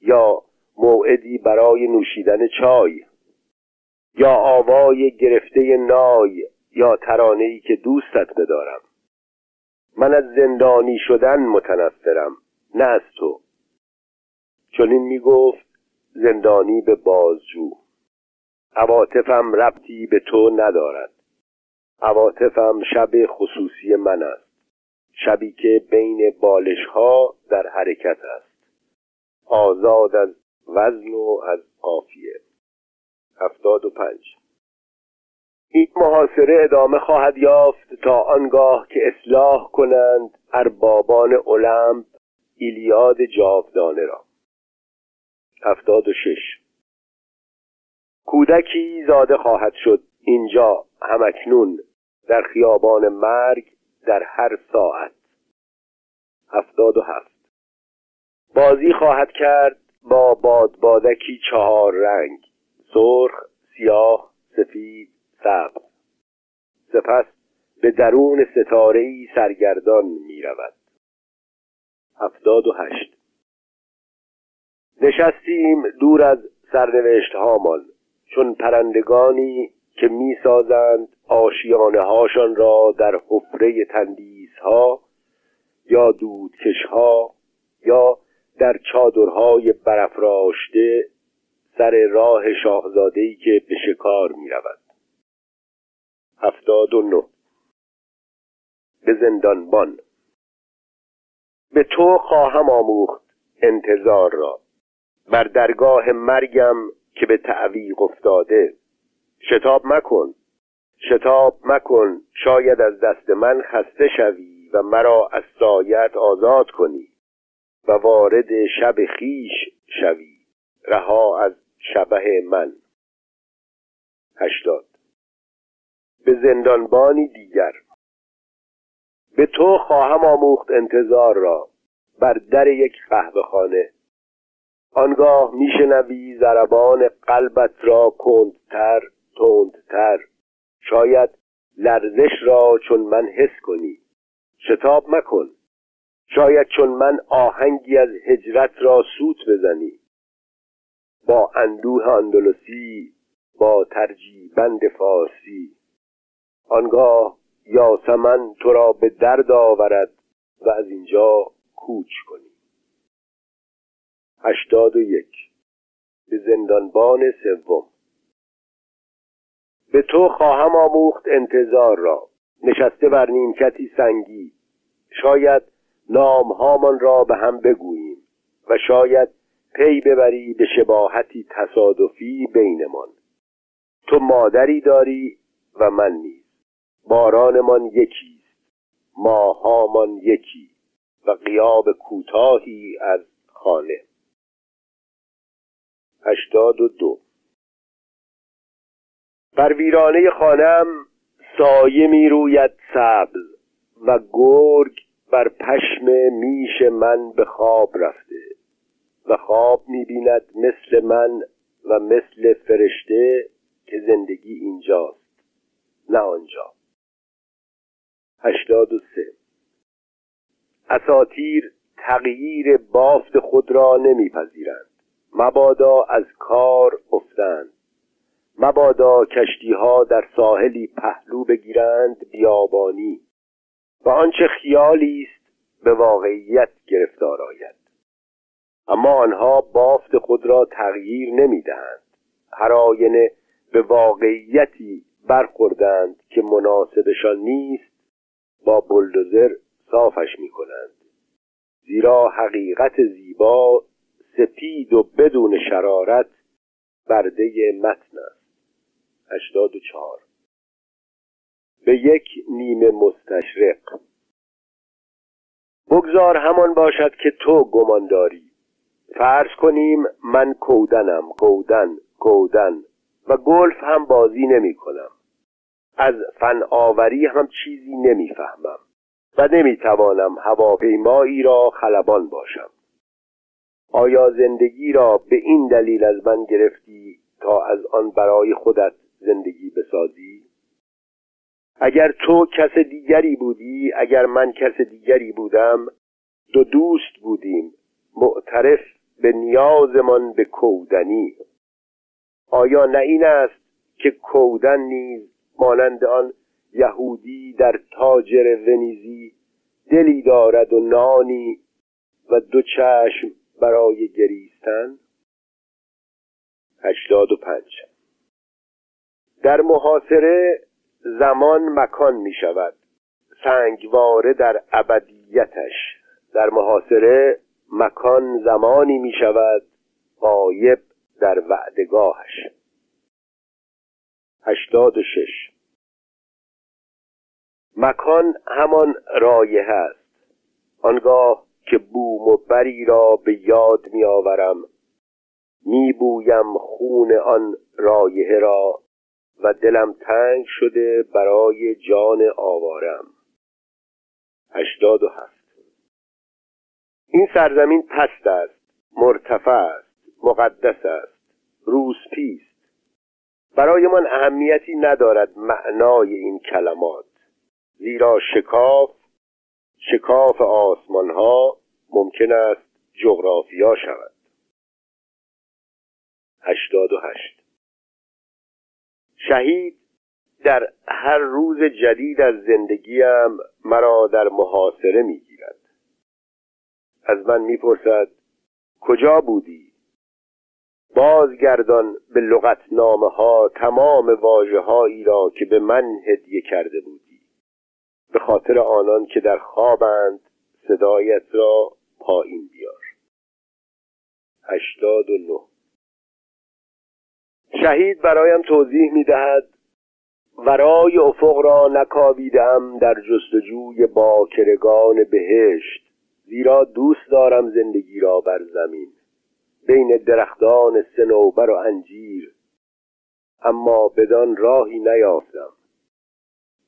یا موعدی برای نوشیدن چای یا آوای گرفته نای یا ترانه‌ای که دوستت بدارم؟ من از زندانی شدن متنفرم، نه از تو. چنین میگفت زندانی به بازجو. عواطفم ربطی به تو ندارد. عواطفم شب خصوصی من است، شبی که بین بالش‌ها در حرکت است، آزاد از وزن و از قافیه. 75. این محاصره ادامه خواهد یافت تا آنگاه که اصلاح کنند اربابان المپ ایلیاد جاودانه را. 76. کودکی زاده خواهد شد اینجا همکنون، در خیابان مرگ، در هر ساعت. 77. بازی خواهد کرد با بادبادکی چهار رنگ، سرخ، سیاه، سفید، سبز. سپس به درون ستاره‌ای سرگردان می رود. 78. نشستیم دور از سرنوشت هامان، چون پرندگانی که می سازند آشیانه هاشان را در حفره تندیس ها یا دودکش ها یا در چادرهای برافراشته سر راه شاهزاده‌ای که به شکار می رود. 79. به زندانبان. به تو خواهم آموخت انتظار را، بر درگاه مرگم که به تعویق افتاده. شتاب مکن، شاید از دست من خسته شوی و مرا از سایت آزاد کنی و وارد شب خیش شوی، رها از شبه من. 80. به زندانبانی دیگر. به تو خواهم آموخت انتظار را، بر در یک قهوه‌خانه. آنگاه میشنوی ضربان قلبت را کندتر، تندتر، شاید لرزش را چون من حس کنی. شتاب مکن، شاید چون من آهنگی از هجرت را سوت بزنی. با اندوه اندلسی، با ترجیبند فارسی. آنگاه یاسمن تو را به درد آورد و از اینجا کوچ کنی. 81. به زندانبان سوم. به تو خواهم آموخت انتظار را، نشسته بر نیمکتی سنگی. شاید نام هامان را به هم بگوییم و شاید پی ببری به شباهتی تصادفی بینمان. تو مادری داری و من نیز. بارانمان یکی، ماهامان یکی و غیاب کوتاهی از خانه. 82. بر ویرانه خانم سایه می روید سبز و گرگ بر پشم میش من به خواب رفته و خواب می بیند مثل من و مثل فرشته که زندگی اینجاست نه آنجا. 83. اساطیر تغییر بافت خود را نمیپذیرند، مبادا از کار افتند، مبادا کشتی‌ها در ساحلی پهلو بگیرند بیابانی و آنچه خیالی است به واقعیت گرفتار آید. اما آنها بافت خود را تغییر نمیدهند. هر آینه به واقعیتی برخوردند که مناسبشان نیست، با بلدوزر صافش می‌کنند. زیرا حقیقت زیبا سپید و بدون شرارت برده متن است. 84. به یک نیمه مستشرق. بگذار همان باشد که تو گمان داری. فرض کنیم من کودنم و گلف هم بازی نمی کنم. از فناوری هم چیزی نمی فهمم و نمی توانم هواپیمایی را خلبان باشم. آیا زندگی را به این دلیل از من گرفتی تا از آن برای خودت زندگی بسازی؟ اگر تو کس دیگری بودی، اگر من کس دیگری بودم، دو دوست بودیم، معترف به نیازمان به کودنی. آیا نه این است که کودن نیز مانند آن یهودی در تاجر ونیزی دلی دارد و نانی و دو چشم برای گریستن؟ 85. در محاصره زمان مکان می شود، سنگواره در ابدیتش. در محاصره مکان زمانی می شود، غایب در وعدگاهش. 86. مکان همان رایحه است. آنگاه که بوم و بری را به یاد می آورم، می بویم خون آن رایحه را و دلم تنگ شده برای جان آوارم. 87. این سرزمین پست است، مرتفع است، مقدس است، روسپی است. برای من اهمیتی ندارد معنای این کلمات، زیرا شکاف آسمان ها ممکن است جغرافیا شود. 88. شهید در هر روز جدید از زندگیم مرا در محاصره میگیرد. از من میپرسد کجا بودی؟ بازگردان به لغتنامه ها تمام واژه هایی را که به من هدیه کرده بودی. به خاطر آنان که در خوابند صدایت را پایین بیار. 89. شهید برایم توضیح می‌دهد ورای افق را نکاویدم در جستجوی باکرگان بهشت، زیرا دوست دارم زندگی را بر زمین بین درختان صنوبر و انجیر، اما بدان راهی نیافتم.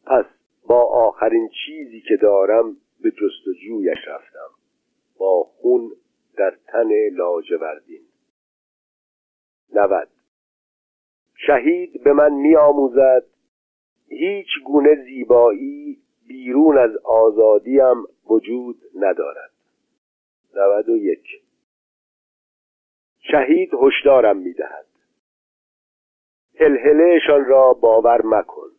پس با آخرین چیزی که دارم به جستجویش رفتم، با خون در تن لاجوردین. 90. شهید به من می آموزد هیچ گونه زیبایی بیرون از آزادیم وجود ندارد. 91. شهید هشدارم می دهد هلهلهشان را باور مکن،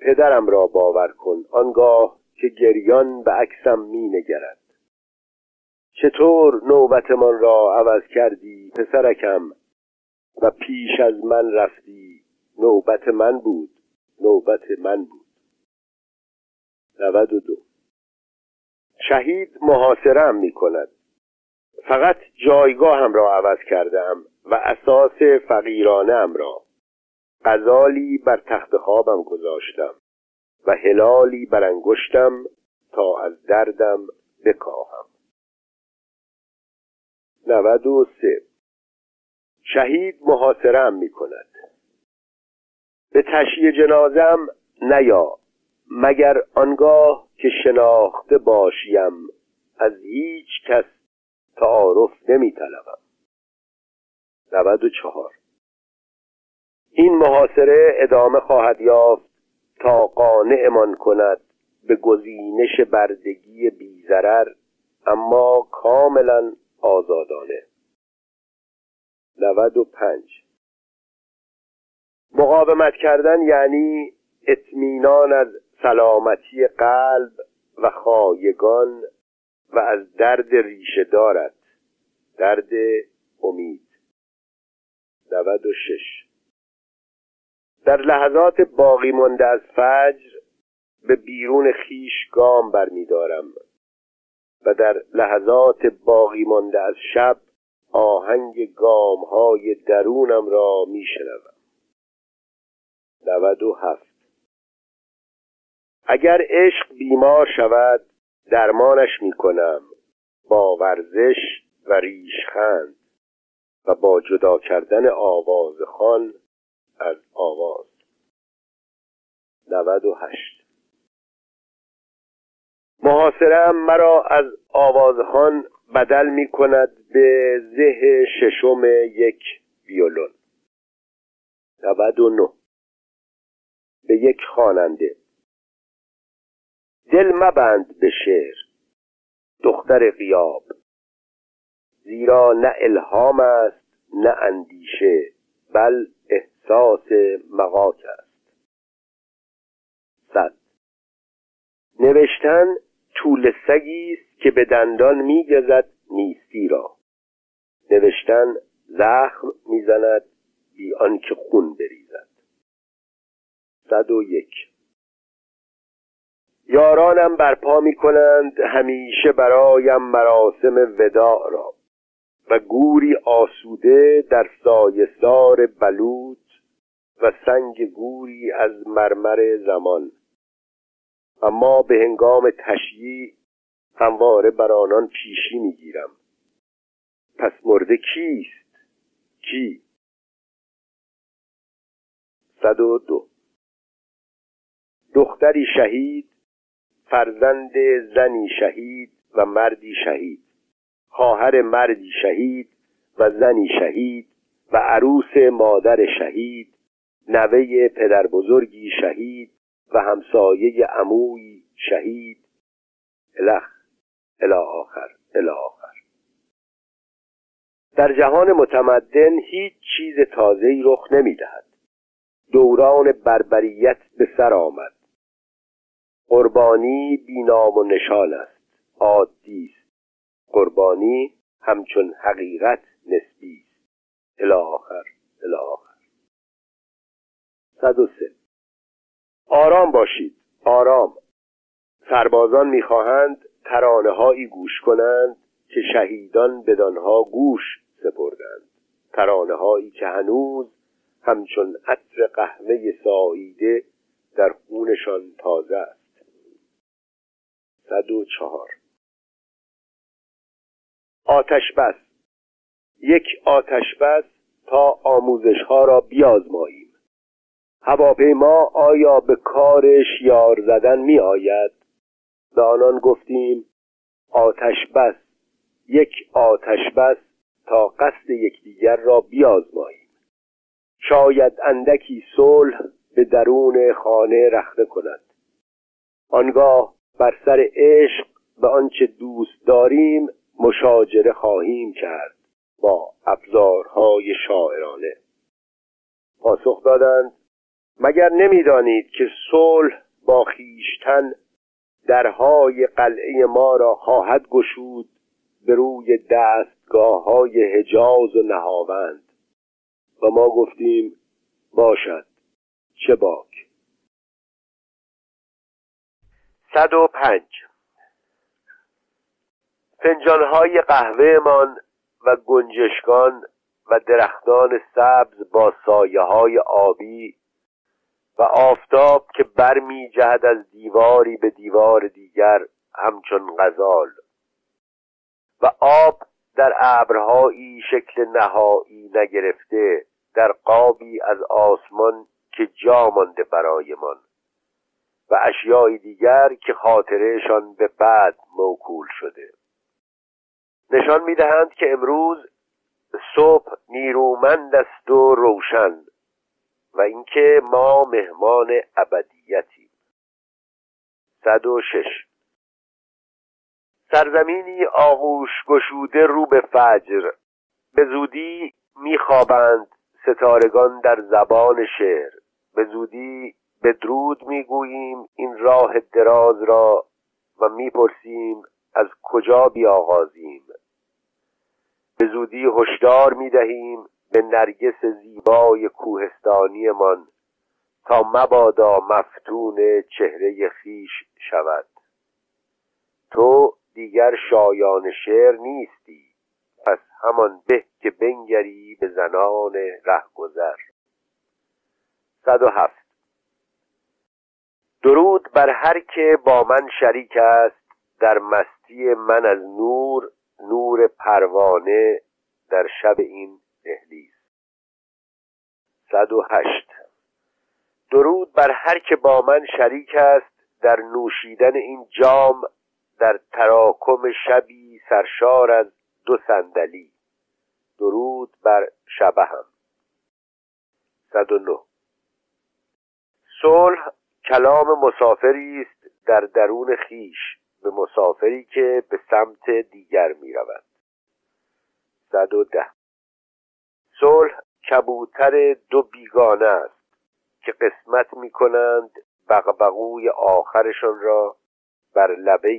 پدرم را باور کن آنگاه که گریان به عکسم می نگرد. چطور نوبتمان را عوض کردی پسرکم و پیش از من رفتی، نوبت من بود، نوبت من بود. 92. شهید محاصره‌ام می کند. فقط جایگاهم را عوض کردم و اساس فقیرانه‌ام را. غزالی بر تخت خوابم گذاشتم و هلالی بر انگشتم تا از دردم بکاهم. 93. شهید محاصره‌ام می‌کند. به تشییع جنازه‌ام نیا، مگر آنگاه که شناخته باشیم. از هیچ کس تعارف نمی‌طلبم. 94. این محاصره ادامه خواهد یافت تا قانعمان کند به گزینش بردگی بی‌ضرر اما کاملا آزادانه. 95. مقاومت کردن یعنی اطمینان از سلامتی قلب و خایگان و از درد ریشه دارد، درد امید. 96. در لحظات باقی مانده از فجر به بیرون خیش گام برمی‌دارم و در لحظات باقی مانده از شب آهنگ گام‌های درونم را می‌شنوم. 97. اگر عشق بیمار شود درمانش می‌کنم با ورزش و ریشخند و با جدا کردن آوازخوان از آواز. 98. محاصره‌ام مرا از آوازخوان بدل می کند به زه ششم یک ویولون. 99. به یک خواننده: دل مبند به شعر دختر غیاب، زیرا نه الهام است نه اندیشه، بل احساس مغاک است. 100. نوشتن طول سگی است که به دندان می‌گزد نیستی را، نوشتن زخم می‌زند بی آنکه خون بریزد. 101. یارانم برپا می‌کنند همیشه برایم مراسم وداع را، و گوری آسوده در سایه‌سار بلوط و سنگ گوری از مرمر زمان، اما به هنگام تشییع همواره بر آنان پیشی می‌گیرم. پس مرده کیست؟ کی؟ 102. دختری شهید، فرزند زنی شهید و مردی شهید، خواهر مردی شهید و زنی شهید و عروس مادر شهید، نوه پدر بزرگی شهید و همسایه عموی شهید، الی آخر. در جهان متمدن هیچ چیز تازه‌ای رخ نمی‌دهد. دوران بربریت به سر آمد. قربانی بی‌نام و نشان است، عادی است. قربانی همچون حقیقت نسبی است. الی آخر. 103. آرام باشید، آرام. سربازان می‌خواهند ترانه‌هایی گوش کنند که شهیدان بدانها گوش سپردند، ترانه‌هایی که هنوز همچون عطر قهوه ساییده در خونشان تازه است. 104. آتش‌بس، یک آتش‌بس تا آموزش‌ها را بیازماییم. هواپیما آیا به کارش یار زدن می آید؟ به آنان گفتیم آتش‌بس، یک آتش‌بس تا قصد یکدیگر را بیازماییم. شاید اندکی صلح به درون خانه رخنه کند. آنگاه بر سر عشق به آنچه دوست داریم مشاجره خواهیم کرد با ابزارهای شاعرانه. پاسخ دادند مگر نمی‌دانید که صلح با خویشتن درهای قلعه ما را خواهد گشود به روی دستگاه‌های حجاز و نهاوند؟ و ما گفتیم باشد، چه باک. 105. فنجان‌های قهوه‌مان و گنجشکان و درختان سبز با سایه‌های آبی و آفتاب که برمی جهد از دیواری به دیوار دیگر همچون غزال، و آب در ابرهایی شکل نهایی نگرفته در قابی از آسمان که جا مانده برای من، و اشیای دیگر که خاطرهشان به بعد موکول شده، نشان می دهند که امروز صبح نیرومند است و روشن، و اینکه ما مهمان ابدیتیم. 106. سرزمینی آغوش گشوده رو به فجر، به زودی میخوابند ستارگان در زبان شعر، به زودی بدرود میگوییم این راه دراز را و میپرسیم از کجا بیاغازیم، به زودی هشدار میدهیم به نرگس زیبای کوهستانی من تا مبادا مفتون چهره خویش شود. تو دیگر شایان شعر نیستی، پس همان به که بنگری به زنان رهگذر. 107. درود بر هر که با من شریک است در مستی من از نور، نور پروانه در شب این دهلیز. 108. درود بر هر که با من شریک است در نوشیدن این جام، در تراکم شبی سرشار از دو صندلی، درود بر شبهم. 109. صلح کلام مسافری است در درون خیش به مسافری که به سمت دیگر می رود. 110. صلح کبوتر دو بیگانه است که قسمت می کنند بغبغوی آخرشان را بر لبه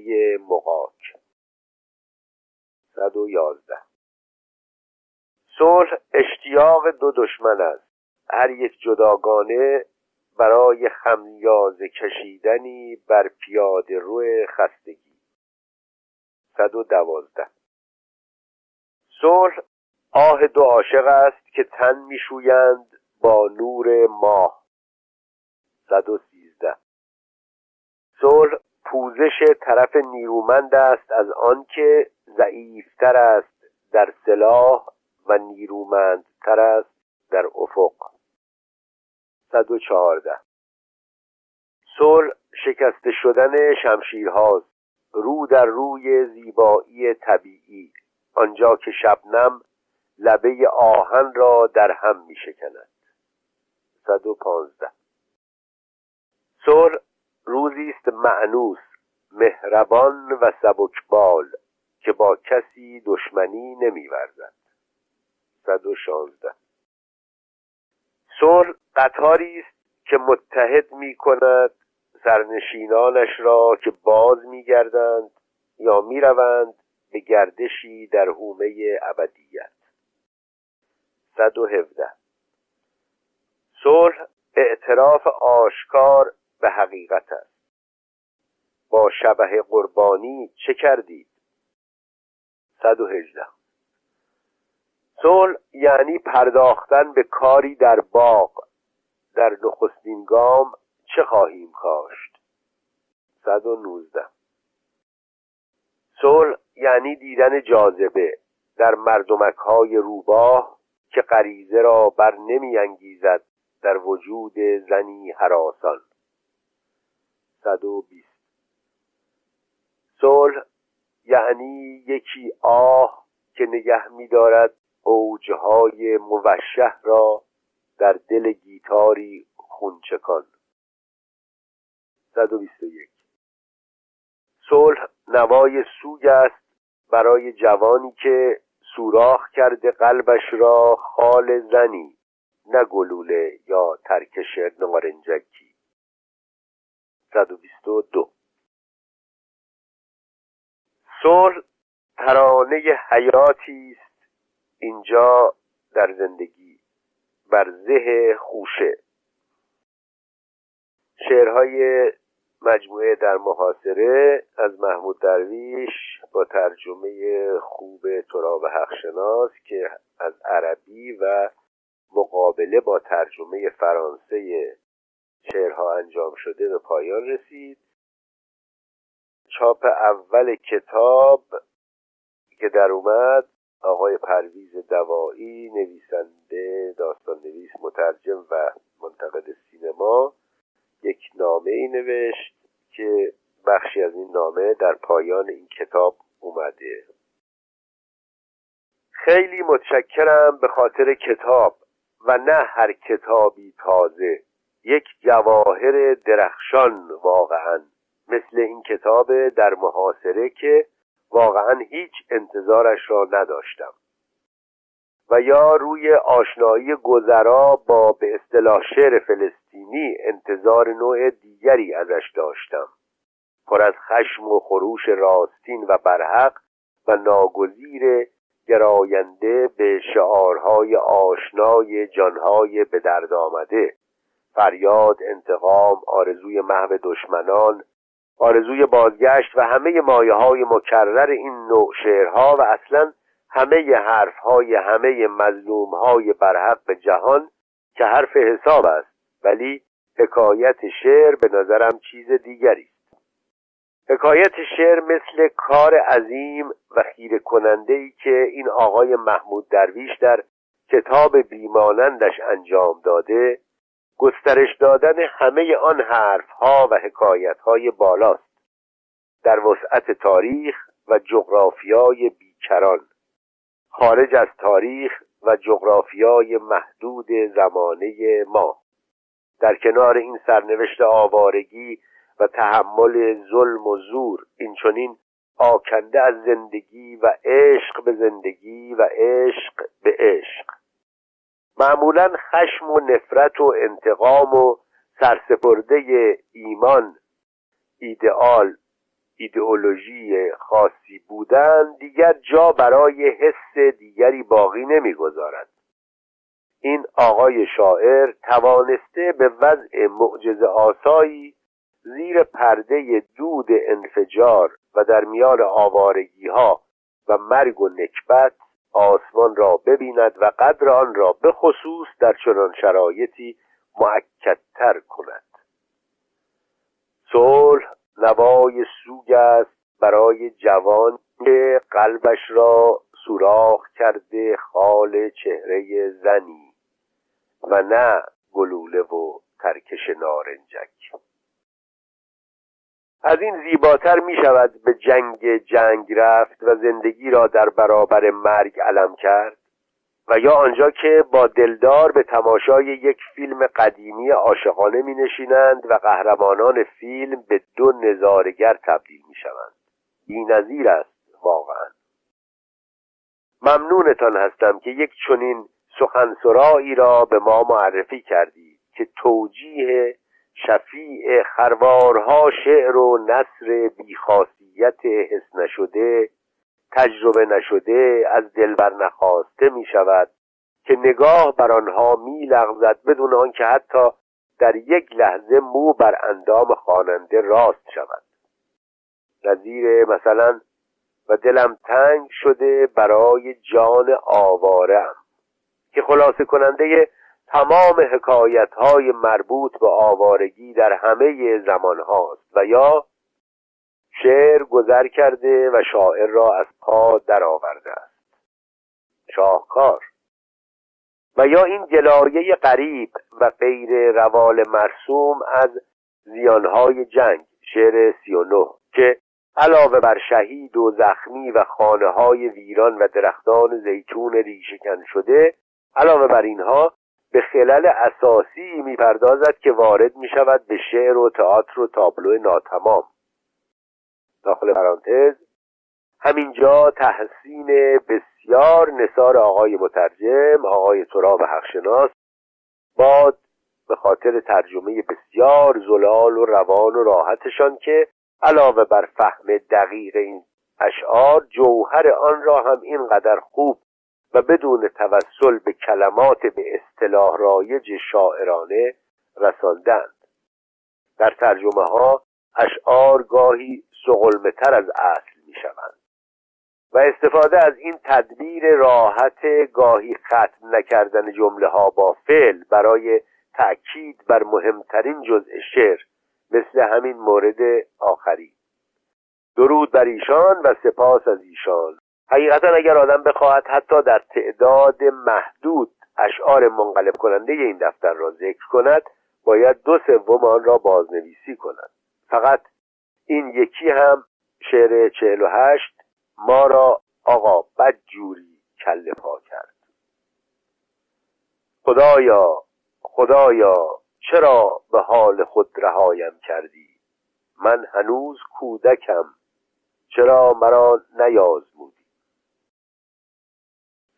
مغاک. 111. صلح اشتیاق دو دشمن است، هر یک جداگانه برای خمیازه کشیدنی بر پیاده رو خستگی. 112. صلح آه دو عاشق است که تن میشویند با نور ماه. 113. صلح پوزش طرف نیرومند است از آن که ضعیفتر است در سلاح و نیرومندتر است در افق. 114. صلح شکست شدن شمشیرهاست رو در روی زیبایی طبیعی، آنجا که شبنم لبه آهن را در هم می شکند. 115. صلح روزی است مأنوس، مهربان و سبکبال که با کسی دشمنی نمی ورزد. 116. صلح قطاری است که متحد می کند سرنشینانش را که باز می گردند یا می روند به گردشی در هومه ابدیت. 117. صلح اعتراف آشکار به حقیقت است. با شبح قربانی چه کردید؟ 118. صلح یعنی پرداختن به کاری در باغ، در نخستین گام چه خواهیم کاشت؟ 119. صلح یعنی دیدن جاذبه در مردمک‌های روباه که غریزه را بر نمی‌انگیزد در وجود زنی هراسان. 120. صلح یعنی یکی آه که نگه می‌دارد اوجهای موشح را در دل گیتاری خونچکان. 121. صلح نوای سوگ است برای جوانی که سوراخ کرده قلبش را خال زنی، نه گلوله یا ترکش نارنجکی. 122. صلح ترانه حیاتی است اینجا در زندگی، بر زه خوشه. شعرهای مجموعه در محاصره از محمود درویش با ترجمه خوب تراب حقشناس که از عربی و مقابله با ترجمه فرانسه شعرها انجام شده به پایان رسید. چاپ اول کتاب که در اومد آقای پرویز دوائی، نویسنده، داستان نویس، مترجم و منتقد سینما، یک نامه ای نوشت که بخشی از این نامه در پایان این کتاب اومده. خیلی متشکرم به خاطر کتاب و نه هر کتابی تازه، یک جواهر درخشان واقعا مثل این کتاب در محاصره که واقعا هیچ انتظارش را نداشتم، و یا روی آشنایی گذرا با به اصطلاح شعر فلسطینی انتظار نوع دیگری ازش داشتم، پر از خشم و خروش راستین و برحق و ناگزیر گراینده به شعارهای آشنای جانهای به درد آمده، فریاد، انتقام، آرزوی محو دشمنان، آرزوی بازگشت و همه مایه‌های مکرر این نوع شعرها و اصلاً همه حرف‌های همه مظلوم‌های برحق جهان که حرف حساب است، ولی حکایت شعر به نظرم چیز دیگری است. حکایت شعر مثل کار عظیم و خیره کننده‌ای که این آقای محمود درویش در کتاب بیمانندش انجام داده، گسترش دادن همه آن حرفها و حکایتهای بالاست در وسعت تاریخ و جغرافیای بیکران، خارج از تاریخ و جغرافیای محدود زمانه ما. در کنار این سرنوشت آوارگی و تحمل ظلم و زور، اینچنین آکنده از زندگی و عشق به زندگی و عشق به عشق، معمولاً خشم و نفرت و انتقام و سرسپرده ایمان، ایدئال، ایدئولوژی خاصی بودن دیگر جا برای حس دیگری باقی نمی‌گذارد. این آقای شاعر توانسته به وضع معجزه‌آسایی زیر پرده دود انفجار و در میان آوارگی‌ها و مرگ و نکبت آسمان را ببیند و قدر آن را به خصوص در چنان شرایطی مؤکدتر کند. صلح نوای سوگ است برای جوان که قلبش را سوراخ کرده خال چهره زنی و نه گلوله و ترکش نارنجک. از این زیباتر می شود به جنگ رفت و زندگی را در برابر مرگ علم کرد؟ و یا آنجا که با دلدار به تماشای یک فیلم قدیمی عاشقانه می نشینند و قهرمانان فیلم به دو نظارگر تبدیل می شوند. بی‌نظیر است واقعا. ممنونتان هستم که یک چنین سخنسرایی را به ما معرفی کردید که توجیه شفیع خروارها شعر و نثر بیخاصیت حس نشده، تجربه نشده، از دلبر نخواسته می شود که نگاه بر آنها می لغزد بدون آنکه حتی در یک لحظه مو بر اندام خواننده راست شود. نظیر مثلا و دلم تنگ شده برای جان آوارم که خلاصه کننده تمام حکایت‌های مربوط به آوارگی در همه زمان‌هاست، و یا شعر گذر کرده و شاعر را از پا درآورده است، شاهکار. و یا این گلایه غریب و غیر روال مرسوم از زیان‌های جنگ، شعر 39 که علاوه بر شهید و زخمی و خانه‌های ویران و درختان زیتون ریشه‌کن شده، علاوه بر اینها به خلل اساسی می‌پردازد که وارد می‌شود به شعر و تئاتر و تابلو ناتمام. داخل پرانتز همینجا تحسین بسیار نثار آقای مترجم، آقای تراب حقشناس، باد به خاطر ترجمه بسیار زلال و روان و راحتشان که علاوه بر فهم دقیق این اشعار، جوهر آن را هم اینقدر خوب و بدون توسل به کلمات به اصطلاح رایج شاعرانه رساندند. در ترجمه ها اشعار گاهی سغلمه‌تر از اصل می شوند و استفاده از این تدبیر راحت گاهی ختم نکردن جمله ها با فعل برای تأکید بر مهمترین جزء شعر، مثل همین مورد آخری. درود بر ایشان و سپاس از ایشان. حقیقتا اگر آدم بخواهد حتی در تعداد محدود اشعار منقلب کننده این دفتر را ذکر کند، باید 2/3 آن را بازنویسی کند. فقط این یکی هم شعر 48 ما را آقا بدجوری کله پا کرد. خدایا خدایا چرا به حال خود رهایم کردی؟ من هنوز کودکم، چرا مرا نیازمودی؟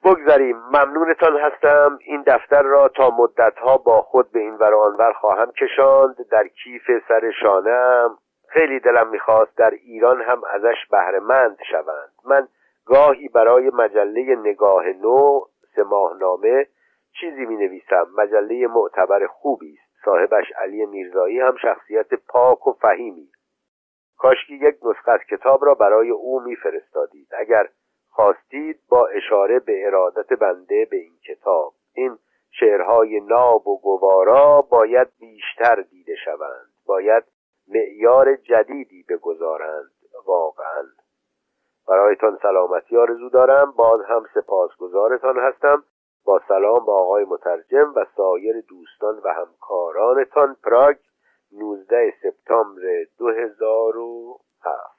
بگذاریم. ممنونتان هستم. این دفتر را تا مدتها با خود به این ور و آنور خواهم کشاند در کیف سر شانه‌ام. خیلی دلم میخواست در ایران هم ازش بهره‌مند شوند. من گاهی برای مجله نگاه نو، 3 ماهنامه، چیزی مینویسم. مجله معتبر خوبی است. صاحبش علی میرزایی هم شخصیت پاک و فهیمی. کاشکی یک نسخه از کتاب را برای او میفرستادید. اگر خواستید با اشاره به ارادت بنده به این کتاب، این شعرهای ناب و گوارا باید بیشتر دیده شوند. باید معیار جدیدی بگذارند واقعا. برایتان سلامتی آرزو دارم. باز هم سپاسگزارتان هستم. با سلام به آقای مترجم و سایر دوستان و همکارانتان. پراگ، 19 سپتامبر 2007.